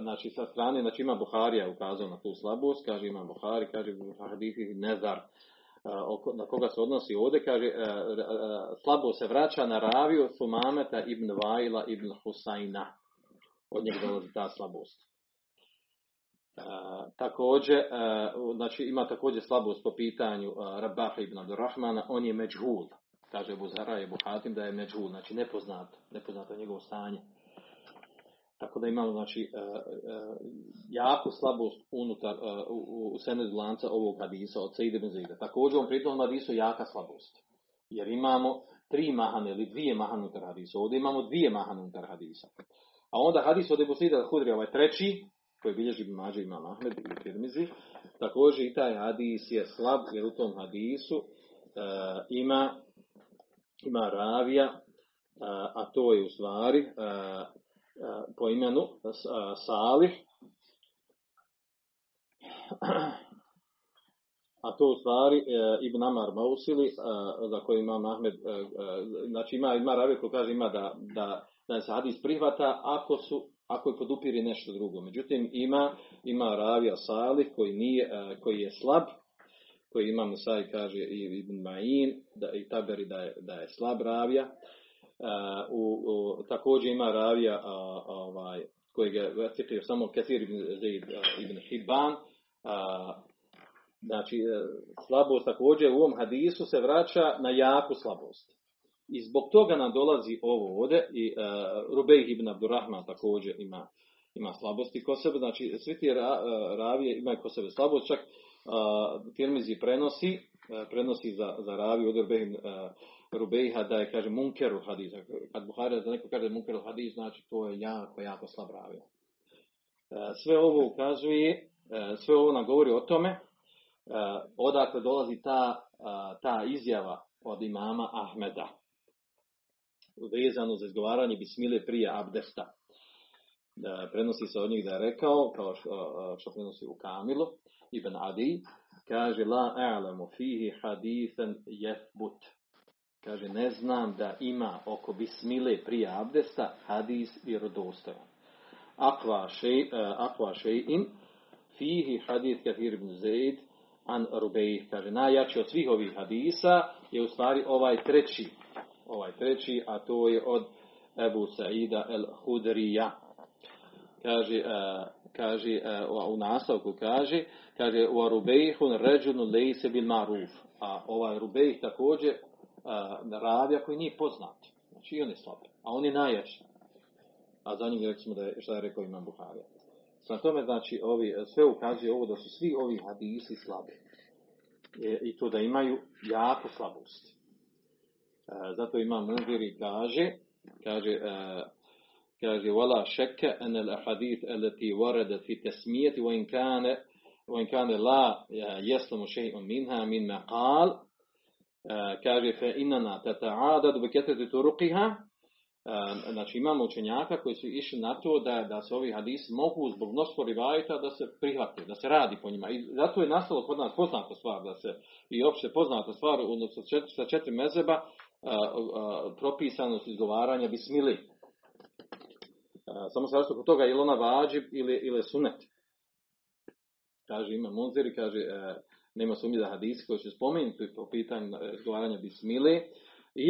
znači sa strane, znači ima Buharija ukazao na tu slabost, kaže ima Buhari, kaže hadisi nezar, na koga se odnosi ovdje, kaže slabost se vraća na raviju Sumameta ibn Vajla ibn Husajna, od njega dolazi ta slabost. Također, znači ima također slabost po pitanju Rabaha ibn Abdurrahmana, on je međhul, kaže Buzara i Buhatim da je međhul, znači nepoznato, nepoznato njegovo stanje. Tako da imamo znači, jako slabost unutar u senedu lanca ovog hadisa od Se'ida ibn Zejda. Također on pri tom hadisu jaka slabost. Jer imamo tri mahane ili dvije mahane unutar hadisa. Ovdje imamo dvije mahane unutar hadisa. A onda hadis od Ebu Sa'ida el-Hudrija, ovaj treći, koji bilježi Ibn Mađe, imam Ahmed i Tirmizi. Također i taj hadis je slab jer u tom hadisu uh, ima, ima ravija, uh, a to je u stvari... Uh, po imenu Salih, a to u stvari Ibn Amar Mausili, za koji imam Ahmed, znači ima, ima ravija koji kaže ima da, da, da se hadis prihvata ako su, ako je podupiri nešto drugo. Međutim, ima, ima ravija Salih koji, nije, koji je slab, koji ima Nesai kaže i Ibn Ma'in da, i Taberi da je, da je slab ravija. Uh, u, u, također ima ravija uh, ovaj, kojeg je ciklio samo Kathir ibn, Zeyd, uh, ibn Hibban. Uh, znači, uh, slabost također u ovom hadisu se vraća na jaku slabost. I zbog toga nam dolazi ovo ovdje i uh, Rubejji ibn Abdurrahman također ima, ima slabosti kod sebe. Znači, svi ti ra, uh, ravije imaju kod sebe slabost. Čak uh, Tirmizi prenosi, uh, prenosi za, za raviju od Rubejji uh, Rubejha da je, kaže, munkeru hadis. Kad Buharija da neko kaže munkeru hadis, znači to je jako, jako slab ravija. Sve ovo ukazuje, sve ovo nam govori o tome, odakle dolazi ta, ta izjava od imama Ahmeda, vezano za izgovaranje bismile prije abdesta. Prenosi se od njih da je rekao, kao što, što prenosi u Kamilu ibn Adi, kaže, la a'lamu fihi hadithan yathbut. Kaže, ne znam da ima oko bismile prije abdesta hadis vjerodostojan. Akva še'in fihi hadis Kathir ibn Zejd an Rubejh. Kaže, najjači od svih ovih hadisa je u stvari ovaj treći. Ovaj treći, a to je od Ebu Sa'ida el-Hudrija. Kaže, uh, kaže uh, u nastavku kaže, kaže, u Rubejhun ređunu lejse bil maruf. A ovaj Rubejh također Uh, ravija koji nije poznat. Znači i on je slab, a on je najjači. A za njim rekli smo da je, šta je rekao imam Buharija. Sa tome znači ovi, sve ukazuje ovo da su svi ovi hadisi slabi. E, I to da imaju jako slabosti. E, zato imam Munziri kaže, kaže, e, kaže, وَلَا شَكَّ أَنَ الْحَدِيثَ أَلَّتِي وَرَدَتْ فِي تَسْمِيَةِ وَإِنْ كَانَ, وإن كان لَا يَسْلَمُ شَيْءٌ مِنْهَا مِنْ مَقَالٍ. Uh, kaže fe inana tata'adad bi katati turuqiha, uh, znači imamo učenjaka koji su išli na to da, da se ovi hadisi mogu zbog mnoštva rivajeta da se prihvate, da se radi po njima. I zato je nastalo kod nas poznata stvar da se, i opće poznata stvar odnosno sa četiri mezheba uh, uh, propisano su izgovaranja bismili. Uh, samo sašto kod toga je li ona vađib ili, ili sunet. Kaže ima Munziri, kaže uh, nema sumnje da hadisi koji će spomenuti po pitanju izgovaranja bismile.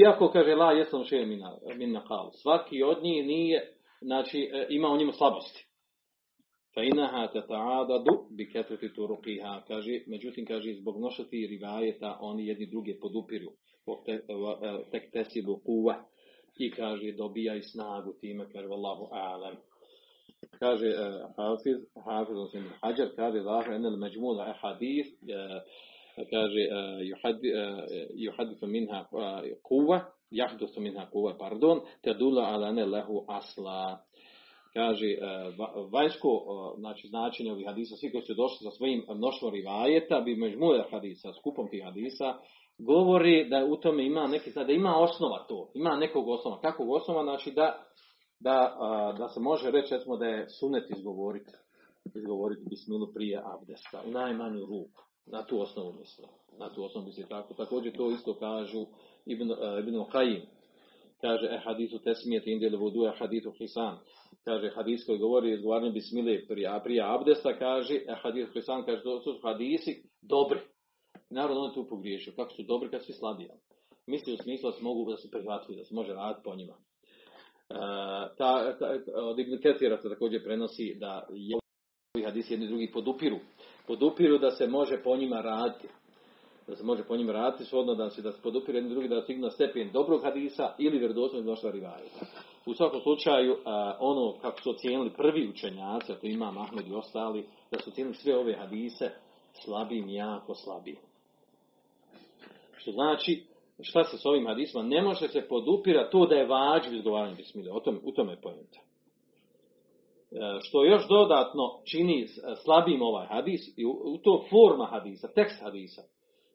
Iako, kaže, la jesam še minna, minna kao. Svaki od njih nije, znači, ima u njemu slabosti. فَإِنَهَا تَتَعَادَدُ بِكَتْرَةِ تُرُقِهَا. Kaže, međutim, kaže, zbog mnoštva rivajeta oni jedni druge podupiru. تَكْتَسِبُ قُوَّةً. I kaže, dobija i snagu time, kaže, Allahu a'lam. Kaže, Hafiz, Hafiz Ibn Hadžer, kaže, zahra enel međmula ahadis, kaže, juhadisu minha kuva, jahdusu minha kuva, pardon, tedula alane lehu asla. Kaže, vanjsko znači, značenje ovih hadisa, svi koji su došli sa svojim mnoštvom rivajeta, bi međmula hadisa, skupom tih hadisa, govori da u tome ima neki, da ima osnova to, ima nekog osnova. Kakvog osnova? Znači da, da, da se može reći recimo da je sunet izgovoriti, izgovoriti bismilu prije abdesta, u najmanju ruku. Na tu osnovu misli. Na tu osnovu misli tako. Također to isto kažu Ibn, Ibn Qayyim. Kaže, e hadisu tesmijeti indijel vodu, e hadisu hisan. Kaže, hadis koji govori izgovaranje bismile prije, prije abdesta, kaže, e hadisu hisan, kaže, to su hadisi dobri. Naravno, on tu pogriješio. Kako su dobri, kad svi slabijali. Misli u smislu da se mogu da se prihvatiti, da se može raditi po njima. E, ta, ta, od Ibn Kathira se također prenosi da je hadisi jedni drugi podupiru. Podupiru da se može po njima raditi. Da se može po njima raditi, shodno da se, da se podupiru jedni drugi, da stignu stepen dobrog hadisa ili vjerodostojnog došla rivajeta. U svakom slučaju, ono kako su ocijenili prvi učenjaci, a to imam Ahmed i ostali, da su ocijenili sve ove hadise slabim, jako slabim. Što znači, šta se s ovim hadisima? Ne može se podupirati to da je vađiv izgovaranje bismile. O tom, u tome je pojenta. Što još dodatno čini slabim ovaj hadis, i u to forma hadisa, tekst hadisa.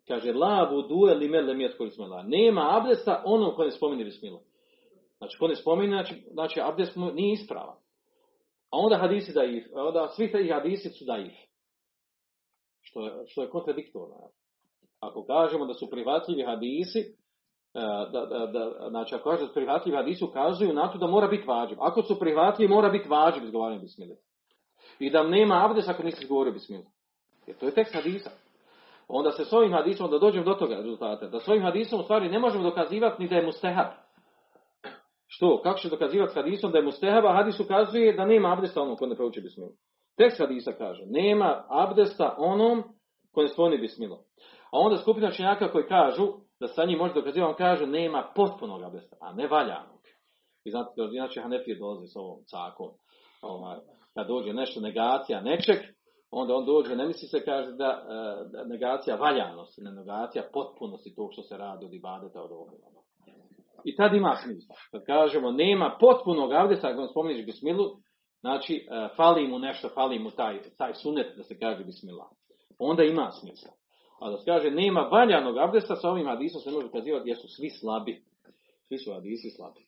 Kaže, la budu el imel lemijet koris mela. Nema abdesta ono koje ne spomeni bismila. Znači, ko ne spomeni, znači, znači abdest nije ispravan. A onda hadisi daif, onda svi te hadisi su daif. Što je, što je kontradiktorno. Ako kažemo da su prihvatljivi hadisi, Da, da, da, znači ako kažete prihvatljivi hadisi ukazuju na to da mora biti vađib. Ako su prihvatljivi, mora biti vađib izgovaranje bismile. I da nema abdes ako nisi izgovorio bismile. Jer to je tekst hadisa. Onda se s ovim hadisom, da dođemo do toga rezultata, da s ovim hadisom u stvari ne možemo dokazivati ni da je mustehab. Što? Kako će dokazivati s hadisom da je mustehab, a hadis ukazuje da nema abdesta onom ko ne prouči bismilu. Tekst hadisa kaže, nema abdesta onom ko ne spomni bismilu. A onda skupina učenjaka koji kažu da sa njim može dokazivati, vam kažu nema potpunog abdesta, a ne valjanog. I znate, inače Hanefije dolaze s ovom cakom. Ovaj, kad dođe nešto, negacija nečeg, onda on dođe, ne misli se, kaže da, da negacija valjanosti, ne negacija potpunosti tog što se radi od ibadeta, od ovoga. I tad ima smisla. Kad kažemo nema potpunog abdesta, ako vam spomeniš bismilu, znači fali mu nešto, fali mu taj, taj sunet da se kaže bismila. Onda ima smisla. A da se kaže, nema valjanog abdesta, sa ovim hadisom se može ukazivati jer su svi slabi. Svi su hadisi slabi.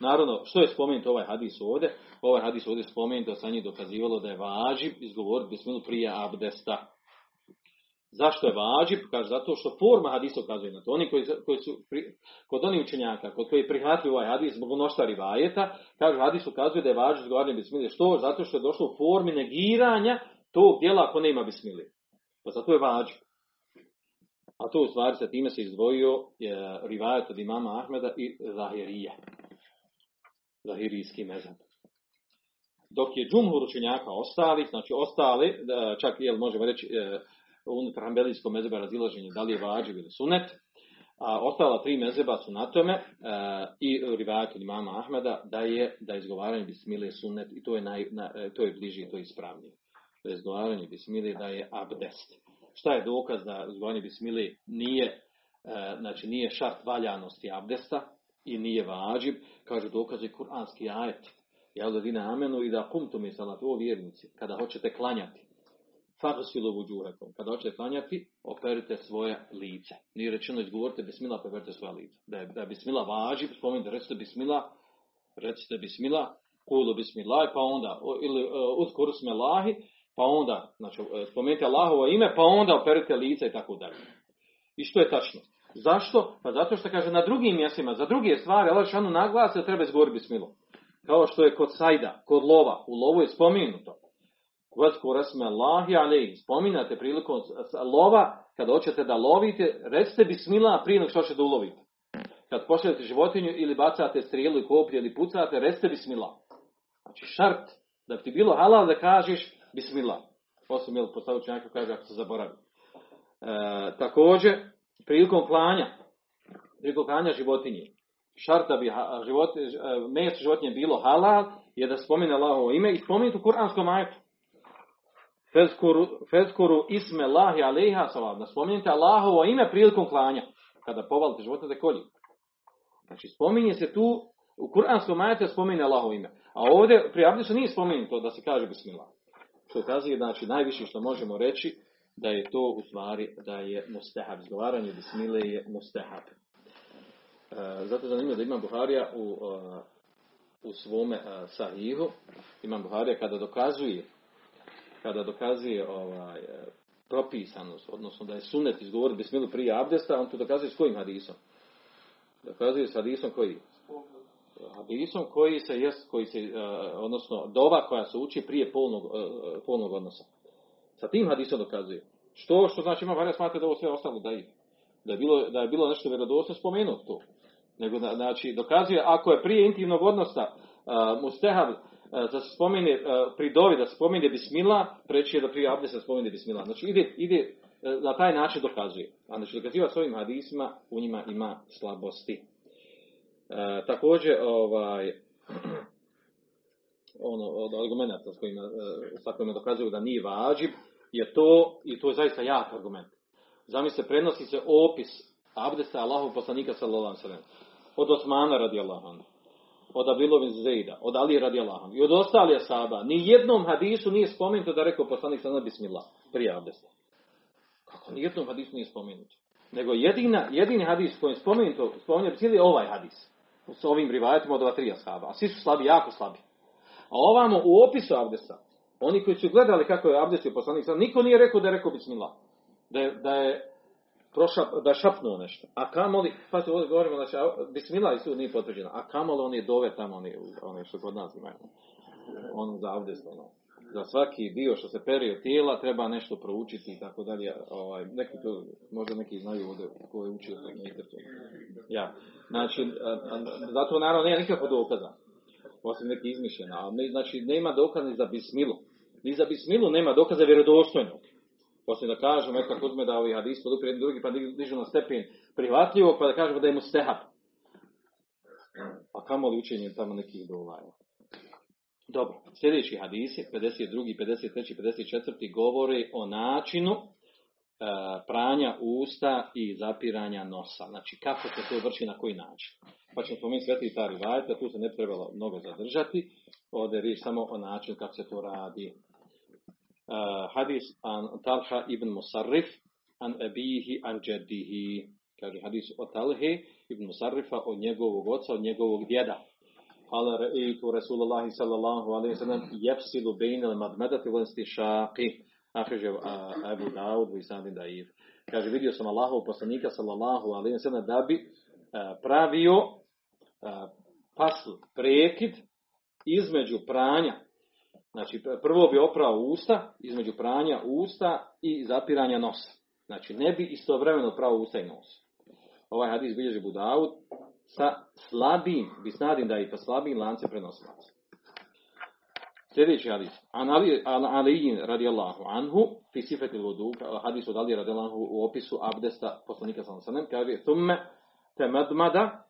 Naravno, što je spomenuto ovaj hadis ovdje? Ovaj hadis ovdje je spomenuto, sa njim dokazivalo da je vađib izgovoriti bismilu prije abdesta. Zašto je vađib? Kaže, zato što forma hadisa ukazuje na to. Oni koji, koji su, pri, kod onih učenjaka, kod koji prihvatili ovaj hadis zbog mnoštva rivajeta, kaže, hadis ukazuje da je vađib izgovaranje bismile. Što? Zato što je došlo u formi negiranja tog djela ako nema bismile. Pa zato je vađib. A to u stvari sa time se izdvojio je rivajet od imama Ahmeda i Zahirija. Zahirijski mezheb. Dok je džumhur učenjaka ostalih, znači ostali, čak jel možemo reći unutar hanbelijskog mezheba razilaženje da li je vađib ili sunet, a ostala tri mezheba su na tome i rivajet od imama Ahmeda da je da izgovaranje bismile sunet i to je, naj, na, to je bliži i to je ispravnije. Da je izgovaranje bismile da je abdest. Šta je dokaz da izgovaranje bismile nije, znači nije šart valjanosti abdesta i nije vađib? Kažu dokaz je kuranski ajet. Ja ladina amenu i da kumtum i salatu, o vjernici, kada hoćete klanjati. Fagsilu vujuhakum, kada hoćete klanjati, operite svoje lice. Nije rečeno izgovorite bismila, operite svoje lice. Da je, da je bismila vađib, spomenite, recite bismila, recite bismila, kulu bismillah, pa onda, ili uzkur smelahi, pa onda, znači, spomenite Allahovo ime, pa onda operite lice i tako dalje. I što je tačno? Zašto? Pa zato što kaže na drugim mjestima, za druge stvari, Allah šanu naglasi da treba izgovoriti bismilu. Kao što je kod sajda, kod lova, u lovu je spomenuto. Vezku resme Allahi alejhi, spominate prilikom lova, kada hoćete da lovite, recite bismila prije nego što ćete da ulovite. Kad pošaljete životinju ili bacate strijelu i koplje ili pucate, recite bismila. Znači šart da bi ti bilo halal da kažeš bismillah. Osim je postavio činjaka kaže ako se zaboravi. E, također, prilikom klanja, prilikom klanja životinje, šarta bi život, meso životinje bilo halal je da spomene Allahovo ime i spomeni u kuranskom ajetu. Fezkuru, fezkuru isme Allahi alejha salam. Da spomenite Allahovo ime prilikom klanja. Kada povalite životinje da kolji. Znači, spominje se tu, u kuranskom ajetu spominje Allahovo ime. A ovdje, pri abdestu nije spomenuto da se kaže bismillah. Što kazuje, znači, najviše što možemo reći, da je to u stvari, da je mustehab. Izgovaranje bismile je mustehab. E, zato je zanimljivo da imam Buharija u, u svome sahihu. Imam Buharija kada dokazuje kada dokazuje ovaj, propisanost, odnosno da je sunnet izgovoriti bismilu prije abdesta, on to dokazuje s kojim hadisom? Dokazuje s hadisom koji? Hadisom koji se, jest, koji se eh, odnosno dova koja se uči prije polnog, eh, polnog odnosa. Sa tim hadisom dokazuje. Što, što znači ima varja smatra da ovo sve ostalo da je. Da je bilo, da je bilo nešto vjerodostojno spomenuto to. Nego, znači, dokazuje ako je prije intimnog odnosa eh, mustehab da se spomene pri dovi, da se spomene bismillah, preći je da prije abdesta spomene bismillah. Znači ide, ide na taj način dokazuje. A znači dokaziva s ovim hadisima, u njima ima slabosti. E, također, ovaj, ono od argumenta s kojima, s kojima dokazuju da nije vađib, je to, i to je zaista jak argument. Zamislite, prenosi se opis abdesta Allahov poslanika sallallahu alejhi ve sellem. Od Osmana radijallahu anhu. Od Abdullah ibn Zejda, od Ali radijallahu anhu i od ostalih ashaba, ni jednom hadisu nije spomenuto da rekao poslanik sallallahu alejhi ve sellem bismillah prije abdesta. Kako ni jednom hadisu nije spomenuto? Nego jedina, jedini hadis koji je spomenuto, spomenuo bismillah je ovaj hadis. S ovim rivajetima od ova tri ashaba, a svi su slabi, jako slabi. A ovamo u opisu abdesta, oni koji su gledali kako je abdestio poslanik sallallahu alejhi ve sellem, niko nije rekao da je rekao bismillah. Da je, da je prošao da šapnuo nešto. A kamoli, pa se ovdje govorimo, znači, bismillah i sud nije potvrđena. A kamoli oni dove tamo, oni, oni što kod nas imaju. Ono za abdest, ono. Za svaki dio što se peri od tijela treba nešto proučiti i tako dalje. Ovaj, neki to, možda neki znaju ovdje koji je učio. Ja. Znači, zato naravno nema nikako dokaza. Osim neki izmišljena. Ali ne, znači, nema dokaza ni za bismilu. Ni za bismilu nema dokaza vjerodostojnog. Osim da kažemo, eto ako uzme da ovi hadis podupri jedni drugi, pa dižu na stepen prihvatljivog, pa da kažemo da je mustehab. Pa kamo li učenje tamo nekih dovolajeva? Dobro, sljedeći hadisi, pedeset drugi, pedeset treći, pedeset četvrti govori o načinu e, pranja usta i zapiranja nosa. Znači, kako se to vrši, na koji način. Pa ćemo spomenuti sve ti ta rivajeta, tu se ne trebalo mnogo zadržati. Ovdje je riječ samo o načinu kako se to radi. Uh, hadis an Talha ibn Musarrif an abihi an jaddihi. Kaže hadis o Talhi ibn Musarrifa, od njegovog oca, od njegovog djeda. Qala ra'aytu Rasulullah sallallahu alejhi ve sellem yafsilu bayna al-madmadati wal-istishaqi. Akhrajahu Abu Dawud wa Ibn Dajif. Kaže vidio sam Allahov poslanika sallallahu alejhi ve sellem da bi uh, pravio uh, pasl, prekid između pranja. Znači, prvo bi oprao usta, između pranja usta i zapiranja nosa. Znači, ne bi istovremeno prao usta i nos. Ovaj hadis bilježi Abu Dawud sa slabim, bisnadim da je pa slabim lance prenosilaca. Sljedeći hadis. An Ali, an Aliin radijallahu anhu, fi sifati al-wudu, hadis od Ali radijallahu anhu u opisu abdesta poslanika sallallahu alejhi ve sellem, kaže, thumme tamadmada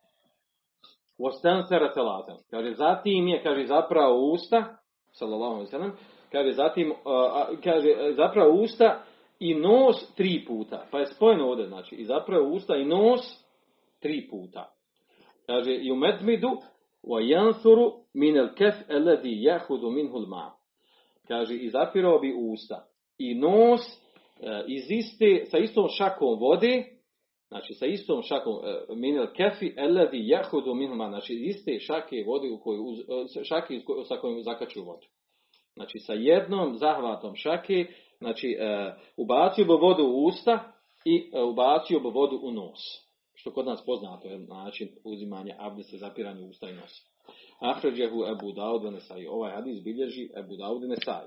wastansara salatan. Kaže, zatim je, kaže, zaprao usta, sallallahu alejhi ve sellem, kaže zatim kaže zapravo usta i nos tri puta. Pa je spojeno ovdje, znači i zapravo usta i nos tri puta. Kaže i umedmidu wa yansuru min al-kaf alladhi ya'khudhu minhu al-ma. Kaže i zapirao bi usta i nos iz iste sa istom šakom vode, znači sa istom šakom min al-kafi alladhi ya'khudhu minhu ma, znači iste šake vode u koju šake sa kojom zakačio vodu. Znači sa jednom zahvatom šake, znači ubacio bi vodu u usta i ubacio bi vodu u nos. Što kod nas poznato je način uzimanja abdesta, zapiranja usta i nosa. Akhrajahu Abu Dawud wa Nesai. Ovaj hadis bilježi Abu Dawud i Nesai.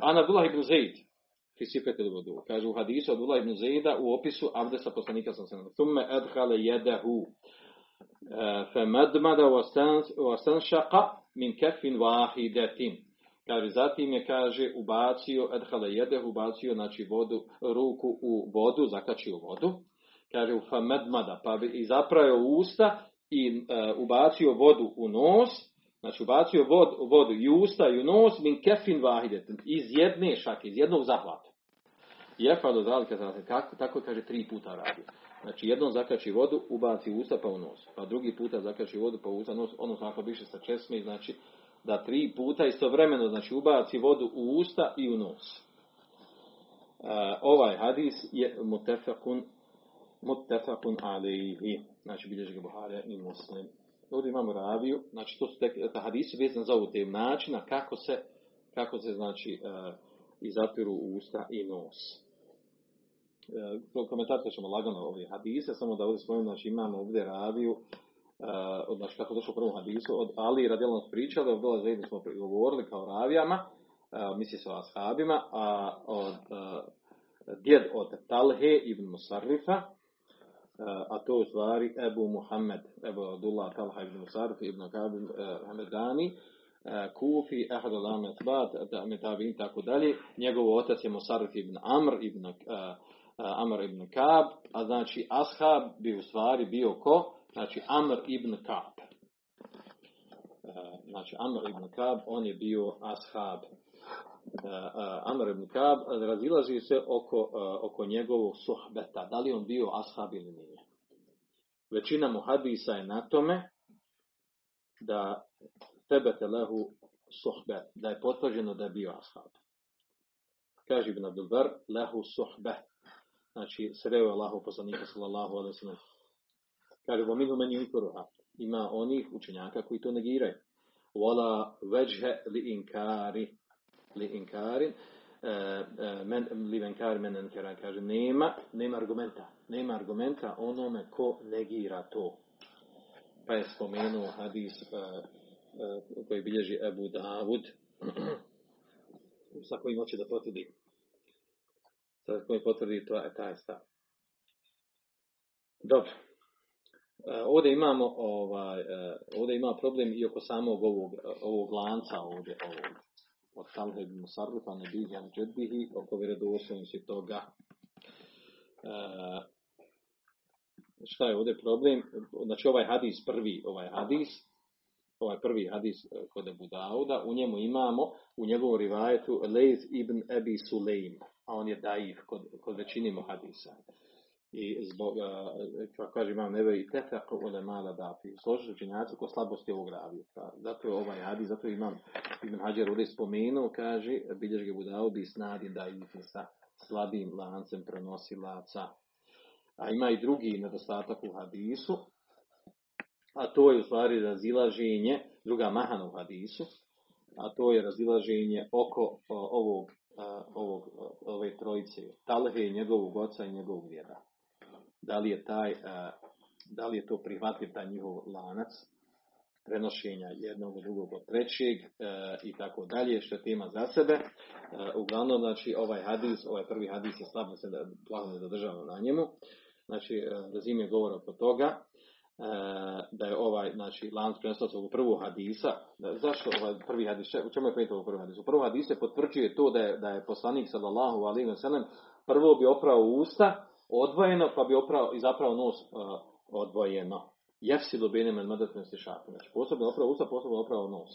An Abdullah ibn Zejd Fisipet ili vodu. Kaže u hadisu od Abdullah ibn Zejda u opisu abdesta poslanika sallallahu alejhi ve sellem. Thumme adhale jedahu fe madmada wastanshaqa min kafin wahidatin. Kaže, zatim je, kaže, ubacio, edhala jedeh, ubacio, znači, vodu, ruku u vodu, zakačio vodu. Kaže, famedmada, pa bi zaprao usta i e, ubacio vodu u nos, znači, ubacio vod, vodu i usta i u nos, min kefin vahide, iz jedne šake, iz jednog zahvata. Jefalo zalika, znači, kako, tako je, kaže, tri puta radio. Znači, jednom zakači vodu, ubaci usta pa u nos, pa drugi puta zakači vodu pa u usta, nos, odnosno, ako biše sa česme, znači, da tri puta istovremeno, znači, ubaci vodu u usta i u nos. E, ovaj hadis je mutefakun, mutefakun alihi. Znači, bilježi ga Buharija i Muslim. Ovdje imamo raviju, znači, to su tek hadisi vezani za ovu tem načina kako se, kako se, znači, e, i zatiru usta i nos. E, komentarite ćemo lagano ovdje hadise, samo da ovdje spomenu, znači, imamo ovdje raviju, Uh, znači kako došlo u prvom hadisu od Ali radijallahu anhu pričali, od Abdullah ibn Zejda smo govorili kao ravijama, uh, misli se o ashabima, a od uh, djed od Talhe ibn Musarrifa, uh, a to u stvari Ebu Muhammed, Ebu Abdullah Talha ibn Musarrif ibn Kaab ibn uh, Hamedani, uh, Kufi, Ahad al-Ame Asbad, Metabi i tako dalje. Njegov otac je Musarrif ibn Amr ibn, uh, Amr ibn Kaab, a znači ashab bi u stvari bio ko? Znači, Amr ibn Kaab. Znači, Amr ibn Kaab, on je bio ashab. Amr ibn Kaab razilazi se oko, oko njegovog suhbeta. Da li on bio ashab ili nije? Većina muhadisa je na tome da tebete lehu suhbet, da je potvrđeno da je bio ashab. Kaže Ibn Abdul-Berr, lehu suhbet. Znači, sreo je Allahov poslanika sallallahu alejhi ve sellem. Kaže, وَمِنْهُ مَنْ يُنْكُرُهَا, ima onih učenjaka koji to negiraju. وَلَا وَجْهَ لِإِنْكَارِ لِإِنْكَارِ لِإِنْكَارِ مَنْ أَنْكَرَ. Kaže, nema, nema argumenta. Nema argumenta onome ko negira to. Pa je spomenuo hadis uh, uh, koji bilježi Abu Dawud sa kojim hoće da potvrdi. Sa kojim potvrdi to je taj stav. Dobro. Ovdje imamo ovaj, ovdje ima problem i oko samog ovog, ovog lanca ovdje, ovdje. Od Talhe ibn Musarrifa, Nebija i Džedbihi, oko vjerodostojnosti toga. E, šta je ovdje problem? Znači ovaj hadis prvi, ovaj hadis, ovaj prvi hadis kod Ebu Dauda, u njemu imamo, u njegovom rivajetu, Lejz ibn Ebi Sulejm, a on je daif kod, kod većini muhadisa. I zbog, kako kaže imam neve i tefeku ole mala dafi, složit učinjaci ko slabosti ovog ravija. Zato je ovaj hadis, zato imam Ibn Hadžer ovdje spomenuo, kaže, bilješ ga budao bi snadi da ih sa slabim lancem prenosilaca. A ima i drugi nedostatak u hadisu, a to je u stvari razilaženje, druga mahana u hadisu, a to je razilaženje oko o, ovog, ovog, ove trojice, Talhe, njegovog oca i njegovog djeda. Da li je taj, da li je to prihvatljiv taj njihov lanac prenošenja jednog, drugog, trećeg i tako dalje, što je tema za sebe. Uglavnom, znači, ovaj hadis, ovaj prvi hadis je slabno se da plagno zadržava na njemu. Znači, razimije govora oko toga da je ovaj, znači, lanac prenoslaca u prvu hadisa. Zašto ovaj prvi hadis? U čemu je pojenta u prvom hadisu? U prvom hadisu potvrđuje to da je, da je poslanik sallallahu alejhi ve sellem prvo bi oprao usta odvojeno, pa bi oprao i zapravo nos uh, odvojeno. Jefsilu benemen madatnosti šaku. Znači, posebno oprao usta, posebno oprao nos.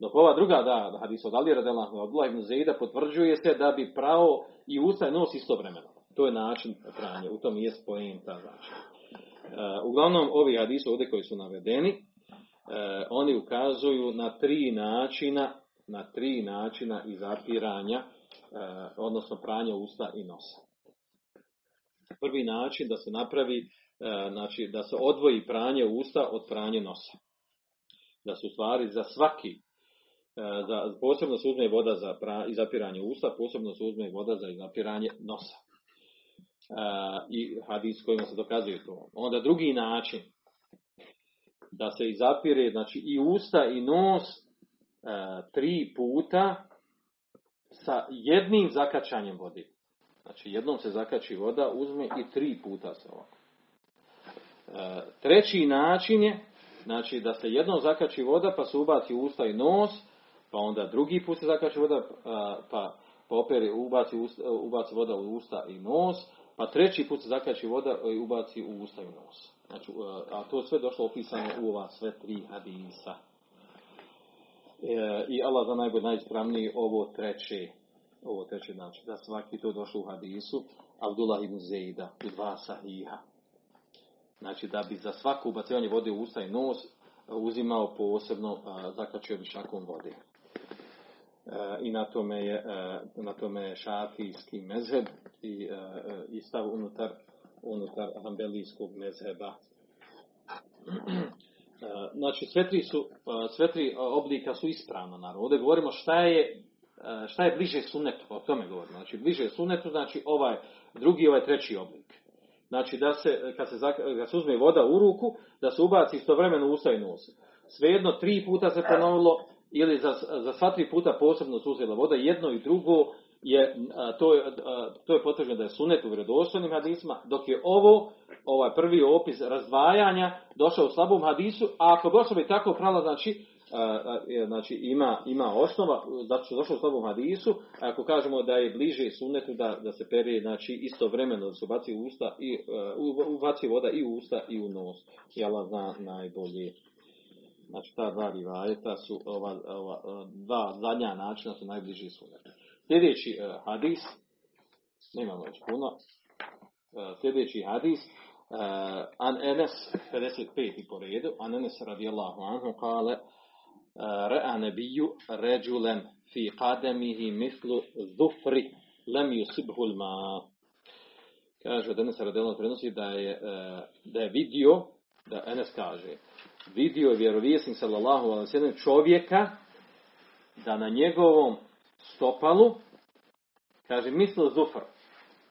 Dok ova druga, da, hadis od Ali radijallahu anhu, Abdullah ibn Zejda, potvrđuje se da bi prao i usta i nos istovremeno. To je način pranja. U tom je poenta, znači. Uh, uglavnom, ovi hadisi ovdje koji su navedeni, uh, oni ukazuju na tri načina, na tri načina izatiranja, uh, odnosno pranja usta i nosa. Prvi način da se napravi, znači da se odvoji pranje usta od pranje nosa. Da su stvari za svaki, za, posebno se uzme voda za pra, izapiranje usta, posebno se uzme voda za izapiranje nosa. E, I hadis kojima se dokazuje to. Onda drugi način da se izapire, znači i usta i nos e, tri puta sa jednim zakačanjem vode. Znači, jednom se zakači voda, uzme i tri puta se ovako. E, treći način je, znači, da se jednom zakači voda, pa se ubaci usta i nos, pa onda drugi put se zakači voda, pa, pa opet ubaci, ubaci voda u usta i nos, pa treći put se zakači voda i ubaci u usta i nos. Znači, a to je sve došlo opisano u ova sve tri hadisa. E, I Allah za najbolj najispravniji ovo treće. Ovo treće znači da svaki to došlo u hadisu Abdullah ibn Zejda u dva sahiha. Znači da bi za svako ubacivanje vode u usta i nos uzimao posebno zakačio mišakom vode. E, I na tome je, na tome je šafijski mezheb i, i stav unutar unutar hanbelijskog mezheba. Znači, sve tri, su, sve tri oblika su ispravna, naravno. Ovdje govorimo šta je, šta je bliže sunnetu, o tome govorimo. Znači, bliže sunnetu, znači ovaj drugi, ovaj treći oblik. Znači, da se, kad se, kad se uzme voda u ruku, da se ubaci istovremeno u usta i nos. Svejedno, tri puta se ponovilo, ili za, za sva tri puta posebno se uzela voda, jedno i drugo, je, to je, to je potvrđeno da je sunet u vjerodostojnim hadisima, dok je ovo, ovaj prvi opis razdvajanja došao u slabom hadisu, a ako bi osoba tako pravila, znači, znači ima, ima osnova, zato što je došao u slabom hadisu, a ako kažemo da je bliže sunetu da, da se pere, znači istovremeno da se ubaci u usta i ubaci voda i u usta i u nos. I Allah zna najbolje. Znači ta dva rivajeta su ova, ova dva zadnja načina su najbliži sunetu. Sljedeći uh, hadis, nemamo još puno, uh, sljedeći hadis, uh, an Enes, pedeset peti i po redu, an Enes radijallahu anhu, kale, uh, ra'a nebiju ređulen fi qademihi mislu zufri, lem yusibhu l-ma. Kaže, od Enes radijallahu anhu prenosi da je, uh, da je vidio, da Enes kaže, vidio je vjerovjesnik sallallahu alejhi ve sellem čovjeka, da na njegovom stopalu, kaže, mislo zufr,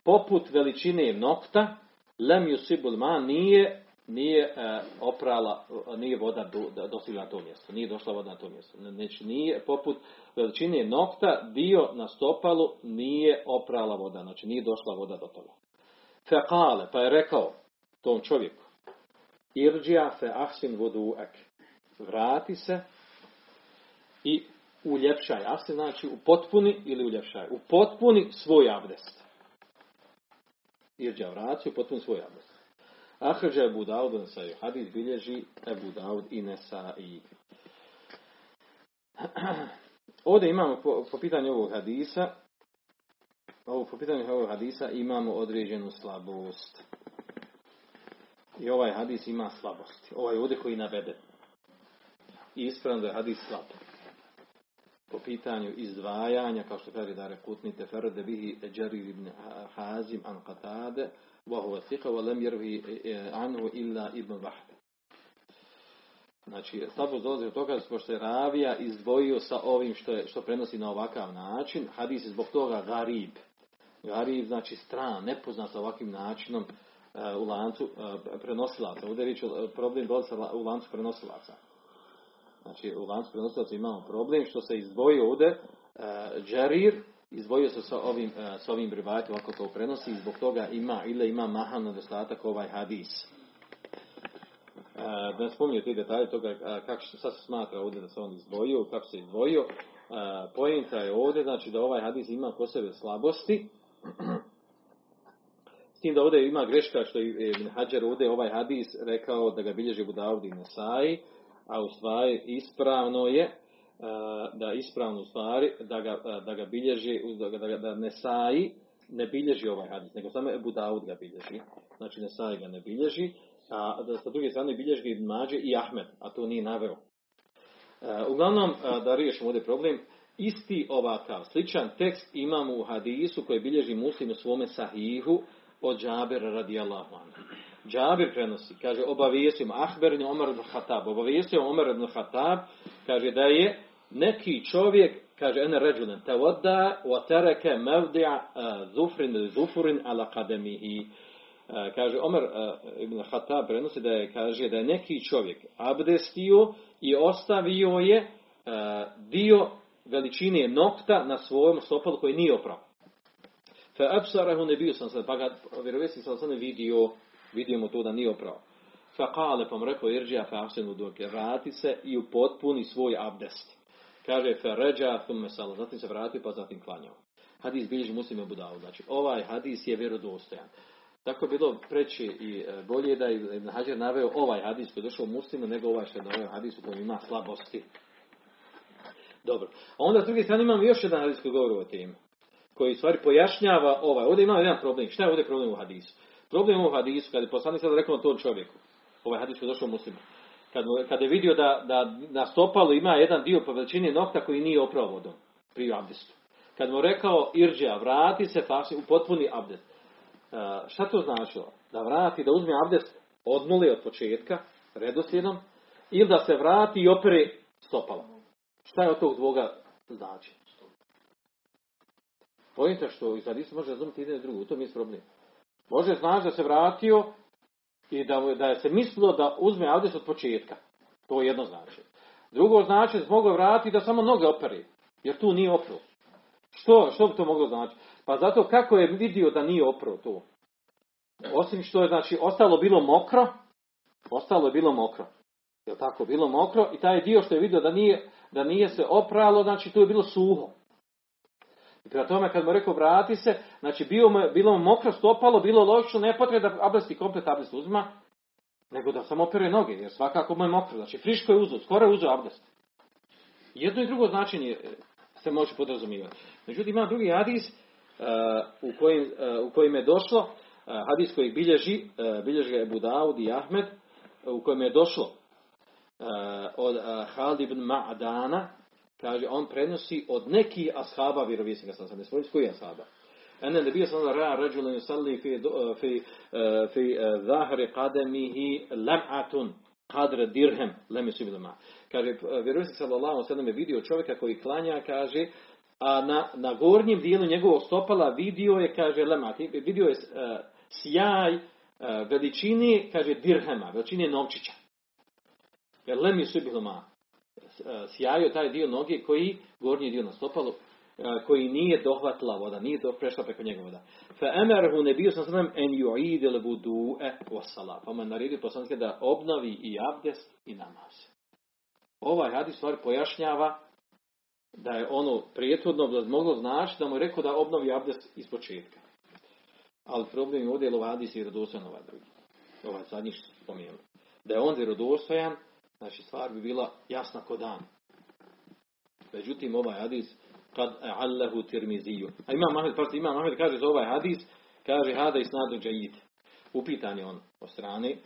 poput veličine nokta, lem yusibul ma, nije, nije e, oprala, nije voda do, dostigla na to mjesto, nije došla voda na to mjesto. Znači, nije, poput veličine nokta, dio na stopalu nije oprala voda, znači nije došla voda do toga. Fekale, pa je rekao tom čovjeku, irđija fe ahsin voduak, vrati se i uljepšaj, a se znači u potpuni ili uljepšaj, u potpuni svoj abdest. Irđa vraciju, potpuni svoj abdest. Ahređa Ebu Dawud i Nesai. Hadis bilježi Ebu Dawud i Nesai. Ovdje imamo, po, po pitanju ovog hadisa, ovo, po pitanju ovog hadisa imamo određenu slabost. I ovaj hadis ima slabosti. Ovaj ovdje koji navede. I ispravno da je hadis slab. Po pitanju izdvajanja, kao što kaže Darekutni, teferede bihi Džabir ibn Hazim an Qatade, wa huwa thiqa wa lam yarwi anhu illa ibn Mađe. Znači, slabost dolazi od toga što je ravija izdvojio sa ovim što, je, što prenosi na ovakav način. Hadis je zbog toga garib. Garib znači stran, nepoznat sa ovakvim načinom uh, u lancu uh, prenosilaca. Ovdje je uh, problem dolazi u lancu prenosilaca. Znači, u lancu prenosilaca imamo problem što se izdvojio ovdje uh, Džarir, izdvojio se sa ovim, uh, sa ovim rivajetom, ako to prenosi, i zbog toga ima ili ima mahan nedostatak ovaj hadis. Uh, da ne spominju te detalje toga uh, kako se smatra ovdje da se on izdvojio, kako se izdvojio. Uh, Poenta je ovdje, znači da ovaj hadis ima po sebe slabosti. S tim da ovdje ima greška što je Ibn Hadžer ovdje ovaj hadis rekao da ga bilježi Abu Dawud i Nesai, a u stvari ispravno je da ispravno u stvari da ga, da ga bilježi da, ga, da Nesai ne bilježi ovaj hadis, nego samo Ebu Dawud ga bilježi, znači Nesai ga ne bilježi, a da sa druge strane bilježi ga Ibn Mađe i Ahmed, a to nije naveo. Uglavnom, da riješimo ovdje problem, isti ovakav sličan tekst imamo u hadisu koji bilježi Muslim u svome sahihu od Džabira radijallahu anhu. Džabir prenosi, kaže, obavijestio Ahberni Omar ibn Khattab, obavijestio Omar ibn Khattab, kaže da je neki čovjek, kaže, ene ređulen, te voda u tereke mevdi'a uh, zufrin ili zufurin ala kademihi. Uh, kaže, Omar uh, ibn Khattab prenosi da je, kaže, da je neki čovjek abdestio i ostavio je uh, dio veličine nokta na svojom stopalu koji nije oprao. Fe absarahu nebiju sam sad, pa ga vjerovjesnik sam sad vidio, vidimo to da nije oprao. Fa qale, pa mu rekao irđija fa ahsin vuduak, vrati se i upotpuni svoj abdest. Kaže, feređa, thumme salam, zatim se vratio, pa zatim klanjao. Hadis bilježi Muslim i Abu Dawud. Znači, ovaj hadis je vjerodostojan. Tako je bilo preče i bolje da je Ibn Hadžer naveo ovaj hadis koji je došao Muslimu, nego ovaj što je naveo hadis u kojem ima slabosti. Dobro. A onda s druge strane imamo još jedan hadis koji govori o temi, koji stvari pojašnjava ovaj. Ovdje imamo jedan problem. Šta je ovdje problem u hadisu? Problem u hadisu, kada je poslanik sada rekao tom čovjeku, ovaj hadis koji je došao Muslimu, kada je vidio da, da na stopalu ima jedan dio po veličini nokta koji nije oprao vodom pri abdestu. Kad mu rekao, irđa, vrati se faši, u potpuni abdest. Uh, šta to značilo? Da vrati, da uzme abdest od nule, od početka, redoslijedom, ili da se vrati i opere stopala. Šta je od tog dvoga znači? Pojenta što iz hadisa može razumjeti jedno i drugo, u tom je problem. Može znaš da se vratio i da, da je se mislilo da uzme abdest od početka. To je jedno znači. Drugo znači da se mogao vratiti da samo noge opere, jer tu nije opro. Što, što bi to moglo znači? Pa zato kako je vidio da nije oprao to? Osim što je, znači, ostalo bilo mokro, ostalo je bilo mokro. Je li tako? Bilo mokro i taj dio što je vidio da nije, da nije se opralo, znači, tu je bilo suho. I prema tome, kad mu rekao, vrati se, znači, bio mu, bilo mu mokro stopalo, bilo logično, ne potrebno da ablesti, komplet ablest uzma, nego da samo opere noge, jer svakako mu je mokro. Znači, friško je uzeo, skoro je uzeo ablest. Jedno i drugo značenje se može podrazumivati. Međutim, ima drugi hadis uh, u, kojim, uh, u kojim je došlo, uh, hadis koji bilježi, uh, bilježi ga Abu Dawud i Ahmed, uh, u kojem je došlo uh, od uh, Halida ibn Ma'dana, kaže, on prenosi od nekih ashaba vjerovjesnika, sam sam ne spomenuo, koji je ashaba? Ene nebija sam da ra'a rađulan yusalli fi, uh, fi, uh, fi uh, zahri qadamihi lam'atun qadra dirhem lem yusibulama. Kaže, vjerovjesnik sallallahu alejhi ve sellem je vidio čovjeka koji klanja, kaže, a na, na gornjem dijelu njegovog stopala vidio je, kaže, lemati, vidio je uh, sjaj uh, veličini, kaže, dirhema, veličine novčića. Jer lem yusibulama, sjajio taj dio noge koji, gornji dio na stopalu, uh, koji nije dohvatila voda, nije do, prešla preko njegove voda. Fa amarhu nabiyyu sallallahu alejhi ve sellem an yu'id al-wudu'a was-salat. Pa mu naredio poslanik da obnovi i abdest i namaz. Ovaj hadis stvar pojašnjava da je ono prijethodno moglo znači da mu je rekao da obnovi abdest iz početka. Ali problem je ovdje je ovaj hadis vjerodostojan, ovaj drugi. Ovaj zadnji što spomenuli. Da je on vjerodostojan, znači stvar bi bila jasna ko dan. Međutim, ovaj hadis kad allahu Tirmiziju. A imam Ahmed, pa imam Ahmed kaže za ovaj hadis, kaže hada isnadu džajid. Upitan je on o strani,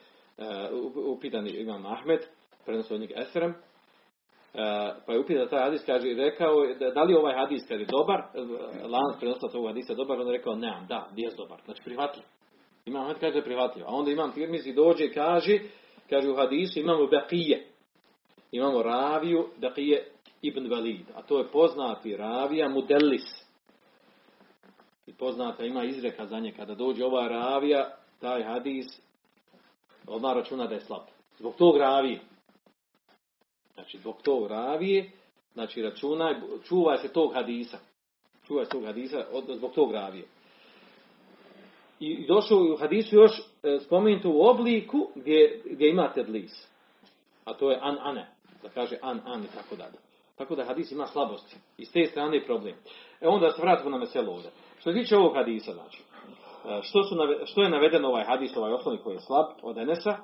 uh, upitan je imam Ahmed, prenosovnik Esrem. Uh, pa je upitao taj hadis, kaže, i rekao, da, da li ovaj hadis, kada je dobar, lanac prenosla tog hadisa dobar, on je rekao, neam, da, jest dobar, znači prihvatljiv. Imam Ahmed kaže da je prihvatljiv, a onda imam Tirmizi dođe i kaže, kaže u hadisu imamo Bekije, imamo raviju Bekije ibn Valid, a to je poznati ravija Mudellis. I poznata ima izreka za nje, kada dođe ova ravija, taj hadis, odmah računa da je slab. Zbog tog ravije. Znači, dok to ravije, znači računaj, čuvaj se tog hadisa. Čuvaj se tog hadisa od, zbog tog ravije. I, i došao u hadisu još e, spomenuto u obliku gdje, gdje imate dlis. A to je an-ane. Da kaže an-ane, tako dalje. Tako da hadis ima slabosti. I s te strane je problem. E onda se vratimo na meselo ovdje. Što se tiče ovog hadisa, znači, što, su, što je navedeno ovaj hadis, ovaj osnovni koji je slab od Enesa, e,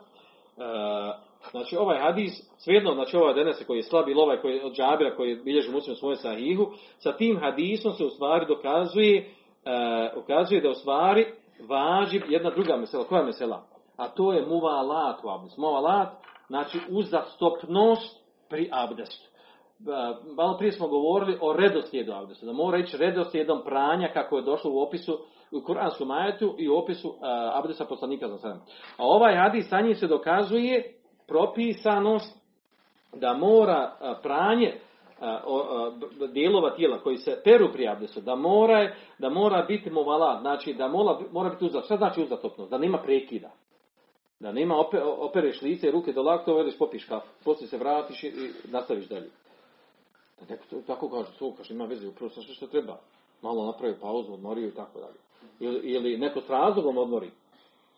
znači ovaj hadis, svejedno, znači ovaj Denese koji je slab ili ovaj koji je od Džabira koji bilježi Muslim u svojem sahihu, sa tim hadisom se u stvari dokazuje, uh, ukazuje da u stvari važi jedna druga mesela. Koja mesela? A to je muvalat u abdestu. Muvalat, znači uzastopnost pri abdestu. Uh, malo prije smo govorili o redoslijedu abdestu, da mora ići redoslijedom pranja kako je došlo u opisu u kuranskom ajetu i u opisu uh, abdesta poslanika za sedam. A ovaj hadis sa njim se dokazuje propisanost da mora pranje dijelova tijela koji se peru pri abdestu, da mora, da mora biti muvalat, znači da mora, mora biti uzastopnost. Šta znači uzastopnost? Da nema prekida. Da nema opereš lice, ruke do laktova, ideš popiš kafu, poslije se vratiš i nastaviš dalje. Da neko to, tako kaže, to kaže, ima veze, upravo sa što, što treba. Malo napravi pauzu, odmorio i tako dalje. Ili, ili neko s razlogom odmori.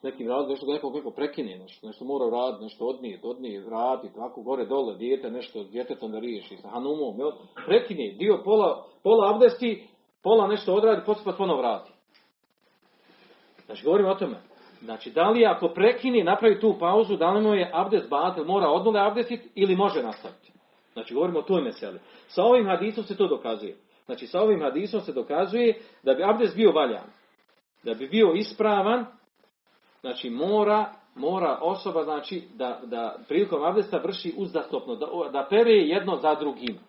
nekim razlogom, nešto ga neko, neko prekine, nešto, nešto mora raditi, nešto odnijeti, odnijeti, raditi, tako gore, dole, dijete, nešto djetetom da riješi, sa hanumom, jel? Prekine, dio pola, pola abdesti, pola nešto odradi, poslije pa ponovno vrati. Znači, govorimo o tome. Znači, da li ako prekine, napravi tu pauzu, da li mu je abdest batel, mora odnule abdestiti ili može nastaviti. Znači, govorimo o toj meseli. Sa ovim hadisom se to dokazuje. Znači, sa ovim hadisom se dokazuje da bi abdest bio valjan, da bi bio ispravan. Znači, mora, mora osoba, znači, da, da prilikom abdesta vrši uzastopno, da, da pere jedno za drugim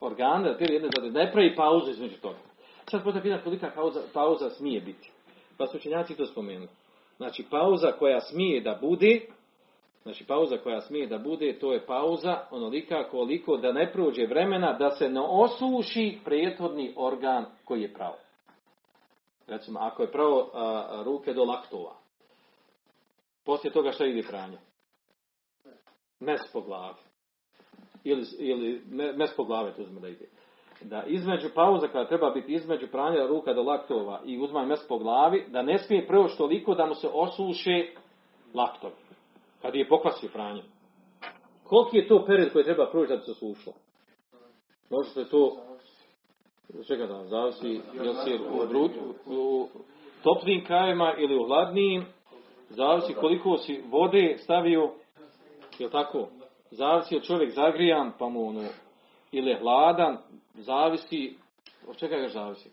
organe, da pere jedno za drugim, da ne pravi pauzu između toga. Sad postavljam pitanje kolika pauza, pauza smije biti. Pa su učenjaci to spomenuli. Znači, pauza koja smije da bude, znači, pauza koja smije da bude, to je pauza onolika koliko da ne prođe vremena da se ne osuši prethodni organ koji je prao. Recimo, ako je prao a, ruke do laktova, poslije toga šta ide pranje? Mes po glavi. Ili, ili mes po glave to uzme da ide. Da između pauza koja treba biti između pranja ruka do laktova i uzmanje mes po glavi, da ne smije preoći toliko da mu se osuše laktovi. Kad je pokvasio pranje. Koliki je to period koji treba proći da bi se osušilo? Može se to... Čekaj da vam zavisi, jel si u, brud, u toplim krajima ili u hladnijim, zavisi koliko si vode stavio, jel tako? Zavisi je čovjek zagrijan, pa mu ono... ili je hladan, zavisi, od čega još zavisi?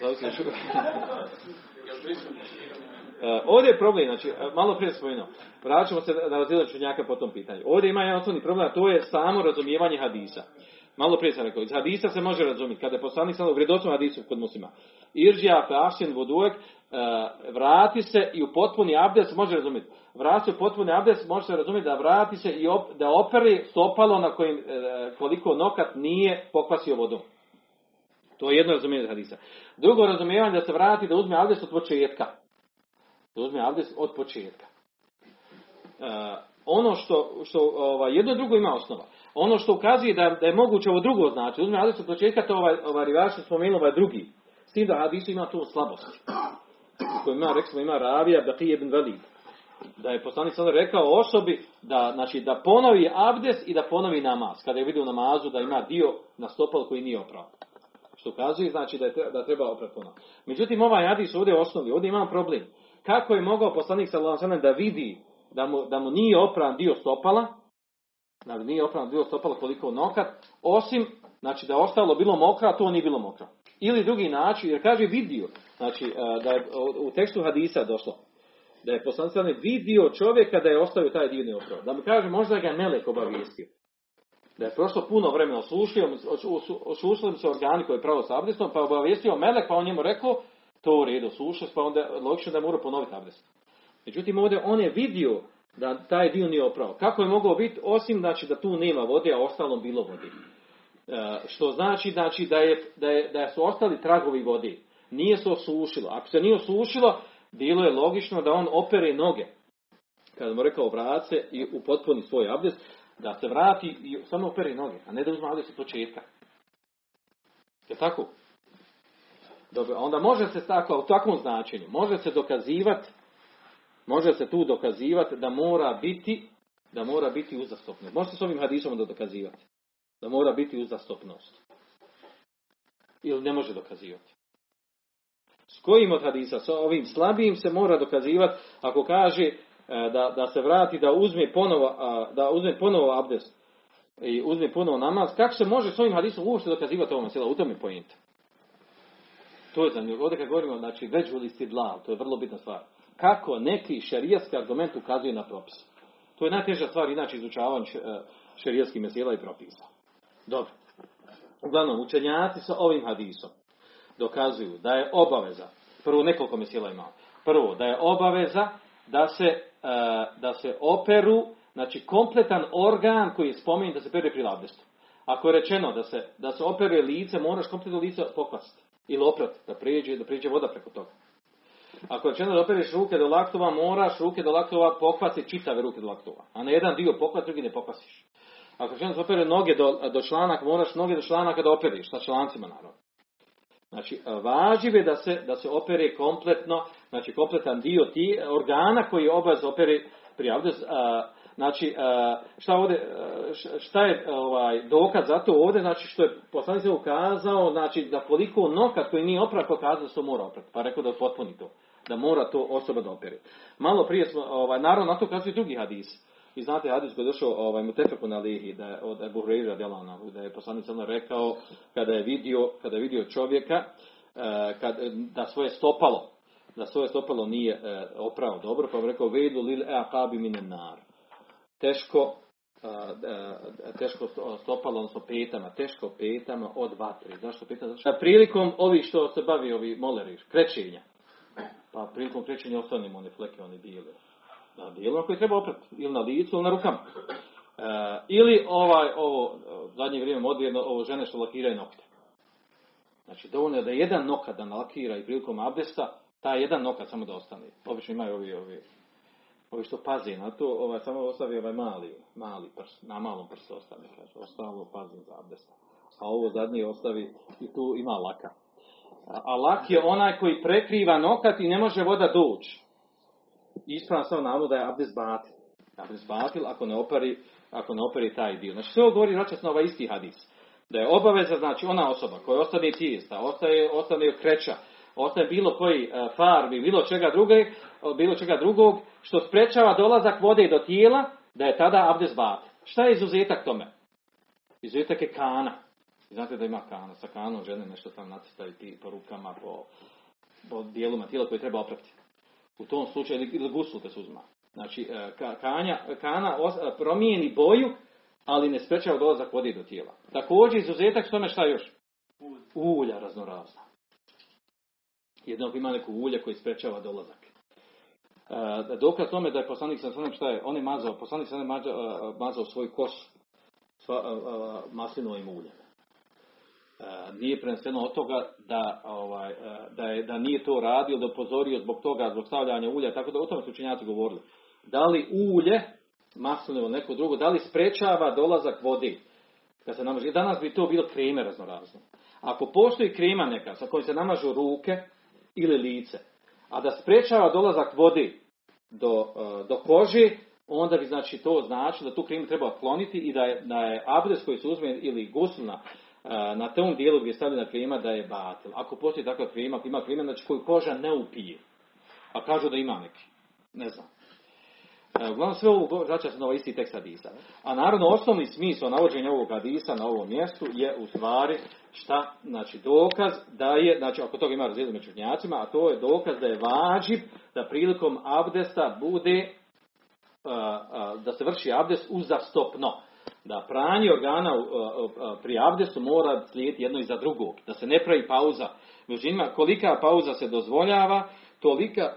Zavisi od šuga. Ovdje je problem, znači, malo prije spomenuo, vraćamo se na razdjelu čunjaka po tom pitanju. Ovdje ima jedan osnovni problem, a to je samo razumijevanje hadisa. Malo prije sam rekao, iz hadisa se može razumjeti, kada je poslanik sam u vredosnom hadisu kod muslima. Irđija, Fafsin, Voduek, vrati se i u potpuni abdest može razumjeti. Vrati se u potpuni abdest može se razumjeti da vrati se i op, da opere stopalo na kojim koliko nokat nije pokvasio vodom. To je jedno razumijevanje hadisa. Drugo razumijevanje da se vrati da uzme abdest od početka. Da uzme abdest od početka. E, ono što, što ova, jedno drugo ima osnova. Ono što ukazuje da, da je moguće ovo drugo znači, uzme abdest od početka, to ovaj, ovaj rivaš je spomenuo ovaj drugi. S tim da hadisu ima tu slabost. Koji ima, rekli smo, ima ravija Baqi ibn Valid. Da je poslanik sada rekao osobi da, znači, da ponovi abdest i da ponovi namaz. Kada je vidio u namazu da ima dio na stopalu koji nije oprao. Što ukazuje znači da, je, da treba oprati ponovi. Međutim, ovaj hadis ovdje je osnovi. Ovdje imamo problem. Kako je mogao poslanik sada da vidi da mu, da mu nije opran dio stopala, da mu nije opran dio stopala koliko nokat, osim znači, da je ostalo bilo mokro, a to nije bilo mokro. Ili drugi način, jer kaže vidio, znači da je u tekstu hadisa došlo, da je poslanik vidio čovjeka da je ostavio taj divni otrov. Da mi kaže možda ga melek obavijestio. Da je prošlo puno vremena, osušio, osušili mu se organi koji je pravo s abdestom, pa obavijestio melek, pa on njemu rekao, to u redu, osušio, pa onda logično da je morao ponoviti abdest. Međutim, ovdje on je vidio da taj dio nije oprao. Kako je mogao biti, osim znači, da tu nema vode, a ostalom bilo vode. Što znači, znači da, je, da, je, da su ostali tragovi vode. Nije se osušilo. Ako se nije osušilo, bilo je logično da on opere noge. Kada mu rekao vrat se i upotpuni svoj abdest, da se vrati i samo opere noge, a ne da uzme abdest od početka. Je tako? Dobro, onda može se tako, u takvom značenju, može se dokazivati, može se tu dokazivati da mora biti, da mora biti uzastopno. Može se s ovim hadisom onda dokazivati. Da mora biti uzastopnost. Ili ne može dokazivati. S kojim od hadisa? S ovim slabijim se mora dokazivati ako kaže da, da se vrati, da uzme ponovo, da uzme ponovo abdest i uzme ponovo namaz. Kako se može s ovim hadisom uopšte dokazivati ovom sjela? U tom je pojenta. To je zanimljivo. Ovdje kad govorimo, znači veđu listidlal, to je vrlo bitna stvar. Kako neki šerijatski argument ukazuje na propis. To je najteža stvar, inače izučavanje šerijatskih mesela i propisa. Dobro. Uglavnom, učenjaci sa ovim hadisom dokazuju da je obaveza, prvo nekoliko mesela imamo, prvo da je obaveza da se, da se operu, znači kompletan organ koji je spomenut da se pere pri abdestu. Ako je rečeno da se, da se opere lice, moraš kompletno lice pokvasiti ili oprati, da prijeđe, da prijeđe voda preko toga. Ako je rečeno da opereš ruke do laktova, moraš ruke do laktova pokvasiti čitave ruke do laktova, a na jedan dio pokvasi, drugi ne pokvasiš. Ako ćemo se opere noge do, do članaka, moraš noge do članaka da operiš, sa člancima naravno. Znači, važive da se, da se opere kompletno, znači kompletan dio ti organa koji je obaz opere prijavlja. Znači, šta, ovdje, šta je ovaj, dokaz za to ovdje, znači što je poslanik ukazao, znači da koliko nokat koji nije oprat, pokazao se mora oprat, pa rekao da potpuni to, da mora to osoba da opere. Malo prije smo, ovaj, naravno na to kazuju drugi hadis. I znate, hadis koji je došao ovaj, mutefeku na lihi, da je od Abu Hurajra djelana, da je poslanik rekao kada je vidio, kada je vidio čovjeka kad, da svoje stopalo, da svoje stopalo nije oprao dobro, pa je rekao vejdu lil e'aqabi minen nar. Teško, teško stopalo, odnosno petama, teško petama od vatre. Zašto petama? Zašto? Prilikom ovih što se bavi, ovi moleri, krećenja. Pa prilikom krećenja ostavljamo one fleke, one bijele. Na dijelu koji treba oprati, ili na licu, ili na rukama. E, ili ovaj, ovo, zadnje vrijeme modno, ovo žene što lakiraju nokte. Znači, dovoljno je da jedan nokat da nalakira i prilikom abdesta, taj jedan nokat samo da ostane. Obično imaju ovi, ovi, ovi što pazi na to, ovaj, samo ostavi ovaj mali, mali prst, na malom prstu ostane. Kaže, ostalo pazi za abdesta. A ovo zadnje ostavi i tu ima laka. A, a lak je onaj koji prekriva nokat i ne može voda doći. Ispravno sam navod da je abdest batil. Abdest batil ako ne operi, ako ne operi taj dio. Znači sve ovo govori vraćas na ovaj isti hadis. Da je obaveza, znači ona osoba koja ostane tijesta, ostaje, ostane kreća, ostaje bilo koji farbi, bilo čega drugog, bilo čega drugog, što sprečava dolazak vode do tijela, da je tada abdest batil. Šta je izuzetak tome? Izuzetak je kana. Znate da ima kana. Sa kanom žene nešto sam nacrtaju po rukama, po, po dijelima tijela koje treba opraviti. U tom slučaju, ili guslu te se uzma. Znači, kanja, kana promijeni boju, ali ne sprečava dolazak vode do tijela. Također, izuzetak s tome šta još? Ulja raznorazna. Jednog ima neko ulje koji sprečava dolazak. Dokaz tome da je poslanik sa onim šta je, on je mazao, poslanik sa onim mazao, mazao svoju kosu maslinovim uljem. Nije preneseno od toga da, ovaj, da, je, da nije to radio, da upozorio zbog toga, zbog stavljanja ulja, tako da o tome su učenjaci govorili. Da li ulje, maslinovo neko drugo, da li sprečava dolazak vode? Kad se namaže, danas bi to bilo kreme raznorazne. Ako postoji krema neka sa kojom se namažu ruke ili lice, a da sprečava dolazak vode do, do kože, onda bi znači to značilo da tu kremu treba otkloniti i da je, da je abdest koji se uzme ili guslina na tom dijelu gdje je stavljena krema da je batil. Ako postoji takva krema, ako ima krema, znači koju koža ne upije. A kažu da ima neki. Ne znam. Uglavnom sve ovo vraća se na ovaj isti tekst hadisa. A naravno osnovni smisao navođenja ovog hadisa na ovom mjestu je u stvari šta, znači dokaz da je, znači ako toga ima razlijedu među učenjacima, a to je dokaz da je vađib da prilikom abdesta bude, da se vrši abdest uzastopno. Da pranje organa pri abdestu mora slijediti jedno iza drugog. Da se ne pravi pauza. Među njima kolika pauza se dozvoljava, tolika,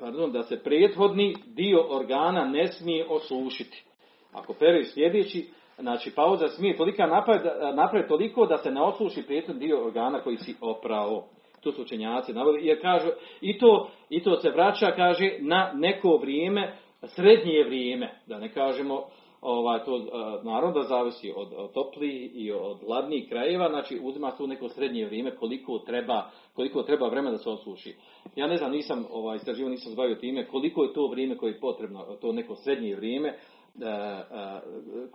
pardon, da se prethodni dio organa ne smije osušiti. Ako peri sljedeći, znači pauza smije tolika napraviti napravi toliko da se ne osuši prethodni dio organa koji si oprao. To su učenjaci naveli. Jer kažu, i to, i to se vraća, kaže, na neko vrijeme, srednje vrijeme. Da ne kažemo... Ovaj, to naravno zavisi od toplijih i od hladnijih krajeva, znači uzima se u neko srednje vrijeme koliko treba, koliko treba vremena da se osuši. Ja ne znam, nisam ovaj, istraživao, nisam zbavio time koliko je to vrijeme koje je potrebno, to neko srednje vrijeme,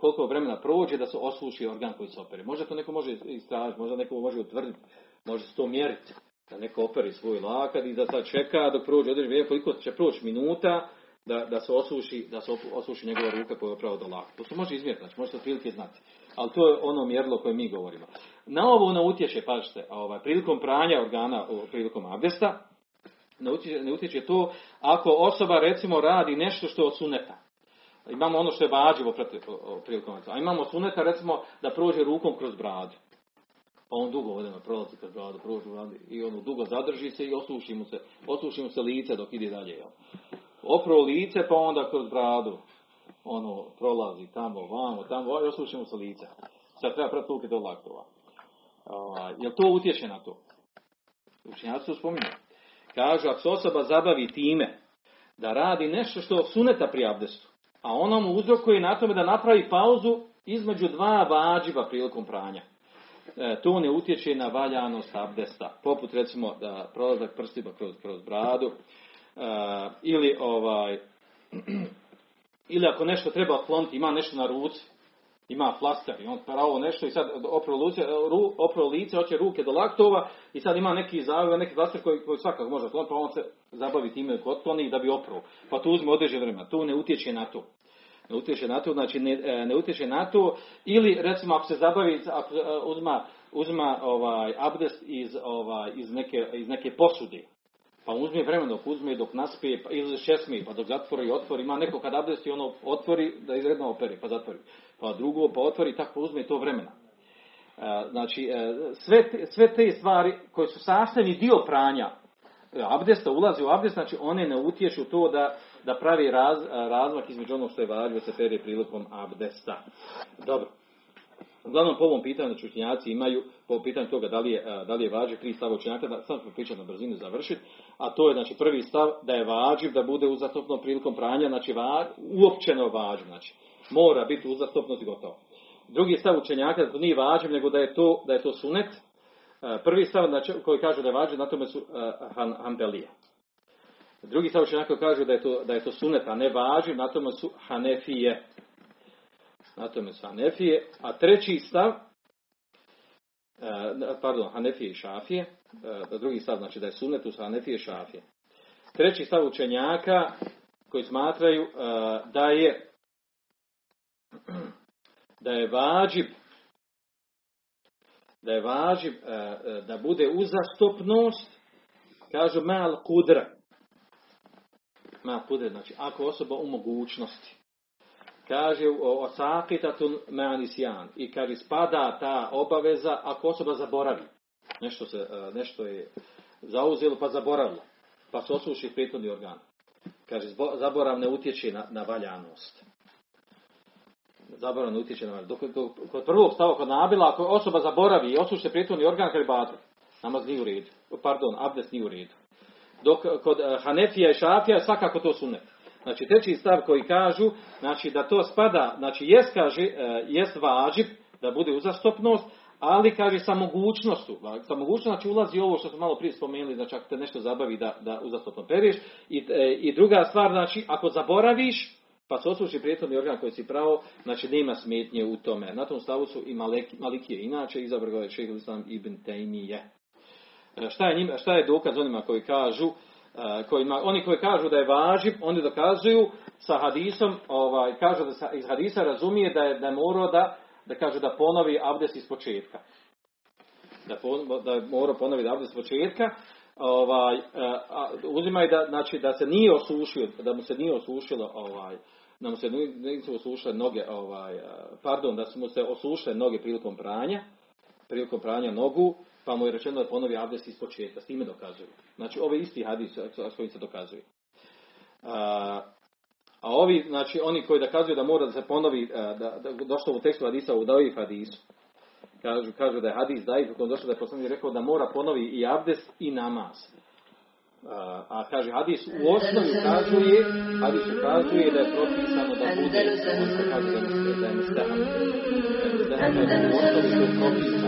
koliko vremena prođe da se osuši organ koji se opere. Možda to neko može istražiti, možda neko može utvrditi, može se to mjeriti, da neko operi svoj lakat i da sad čeka dok prođe određeno vrijeme, koliko će proći minuta, Da, da se osuši, da se osuši njegova ruka koja je opravo do lakta. To se može izmjeriti, znači može se otprilike znati. Ali to je ono mjerilo koje mi govorimo. Na ovo ne utječe, pažite, ovaj, prilikom pranja organa, prilikom abdesta, ne utječe, ne utječe to ako osoba recimo radi nešto što je od suneta. Imamo ono što je vađivo prilikom abdesta. A imamo suneta recimo da prođe rukom kroz bradu. Pa on dugo odjednom prolazi kroz bradu, prođe bradu i ono dugo zadrži se i osuši mu se, osuši mu se lice dok ide dalje. Jel? Oprao lice, pa onda kroz bradu ono, prolazi tamo, vamo, tamo, i osušimo se lice. Sad treba pretuke do laktova. Uh, jel to utječe na to? Učenjaci su spominjali. Kažu, ako se osoba zabavi time da radi nešto što suneta pri abdestu, a ono mu uzrokuje na tome da napravi pauzu između dva vađiva prilikom pranja. to ne utječe na valjanost abdesta, poput recimo prolazak prstima kroz, kroz bradu, ili ovaj, ili ako nešto treba otkloniti, ima nešto na ruci, ima flaster i on pravo nešto i sad opro, luce, ru, opro lice, hoće ruke do laktova i sad ima neki zavoj, neki flaster koji, koji svakako može otkloniti, pa on se zabavi time kod otkloni da bi opro. Pa tu uzme određen vremena, to ne utječe na to. Ne utječe na to, znači ne, ne utječe na to, ili recimo ako se zabavi, ako uzma, uzma ovaj, abdest iz, ovaj, iz, neke, iz neke posude, pa uzme vremena dok uzme, dok naspije, pa, ili šesmi, pa dok zatvori i otvori, ima neko kad abdesti ono otvori, da izredno opere, pa zatvori, pa drugo, pa otvori, tako uzme to vremena. Znači, sve te, sve te stvari koje su sastavni dio pranja, abdesta, ulazi u abdest, znači one ne utječu to da, da pravi raz, razmak između onog što je vađivo se pere prilikom abdesta. Dobro. Uglavnom po ovom pitanju učenjaci imaju, po ovom pitanju toga da li je, da li je vađiv, tri stava učenjaka, da sam ću pričati na brzinu završiti, a to je znači prvi stav da je vađiv, da bude uzastopno prilikom pranja, znači va, uopćeno vađiv, znači mora biti uzastopno i gotovo. Drugi stav učenjaka da to nije vađiv, nego da je to, da je to sunet. Prvi stav koji kaže da je vađiv, na tome su uh, Hanbelije. Drugi stav učenjaka kaže da je to, da je to sunet, a ne vađiv, na tome su Hanefije. Na tome su Hanefije. A treći stav, uh, pardon, Hanefije i Šafije. Uh, drugi stav znači da je sunet uz Hanefije i Šafije. Treći stav učenjaka koji smatraju uh, da je da je vađiv da je vađiv da bude uzastopnost, kažu mal kudra. Mal kudra, znači ako osoba u mogućnosti. Kaže osakitatun manisijan i kaže spada ta obaveza ako osoba zaboravi. Nešto, se, nešto je zauzelo pa zaboravilo. Pa se osuši prijetodni organ. Kaže zaborav ne utječe na, na valjanost. Zaboravno utječe na valjanost. Dok, dok, kod prvog stava kod nabila, ako osoba zaboravi i osuši se prijetvorni organ, kada je batru, namaz nije u redu. Pardon, abdest nije u redu. Dok kod Hanefija i Šafija, svakako to sunet. Znači, treći stav koji kažu, znači da to spada, znači jest, kaže, jest vađib, da bude uzastopnost, ali kaže sa mogućnostu. Sa mogućnostu, znači ulazi ovo što smo malo prije spomenuli, znači ako te nešto zabavi da, da uzastopno periš. I, I druga stvar, znači ako zaboraviš, pa se osuši prijetvorni organ koji si pravo, znači nema smetnje u tome. Na tom stavu su i Malikije, inače izabrao je Šejhul-islam Ibn Tejmije. Šta je, njima, šta je dokaz onima koji kažu, kojima, oni koji kažu da je vađib, oni dokazuju sa hadisom, ovaj, kažu da iz hadisa razumije da je, da je morao da, da kažu da ponovi abdest iz početka. Da, pon, da je morao ponovi abdest iz početka. Ovaj, uzimaj da, znači, da se nije osušio, da mu se nije osušilo ovaj, da mu se nisu osušile noge, ovaj, pardon, da mu se osušile noge prilikom pranja, prilikom pranja nogu, pa mu je rečeno da ponovi abdest iz početka, s time dokazuju. Znači, ovi isti hadis s kojim se dokazuju. A, a ovi, znači, oni koji dokazuju da mora da se ponovi, da, da, došlo u tekstu hadisa, u daif hadisu, kažu, kažu da je hadis daif, u kojem došlo da je poslanik rekao da mora ponovi i abdest i namaz. A, a kaže, hadis u osnovi ukazuje, hadis ukazuje da je propisano da bude, da je mustahab, da je mustahab, da je mustahab, da je mustahab, da je mustahab,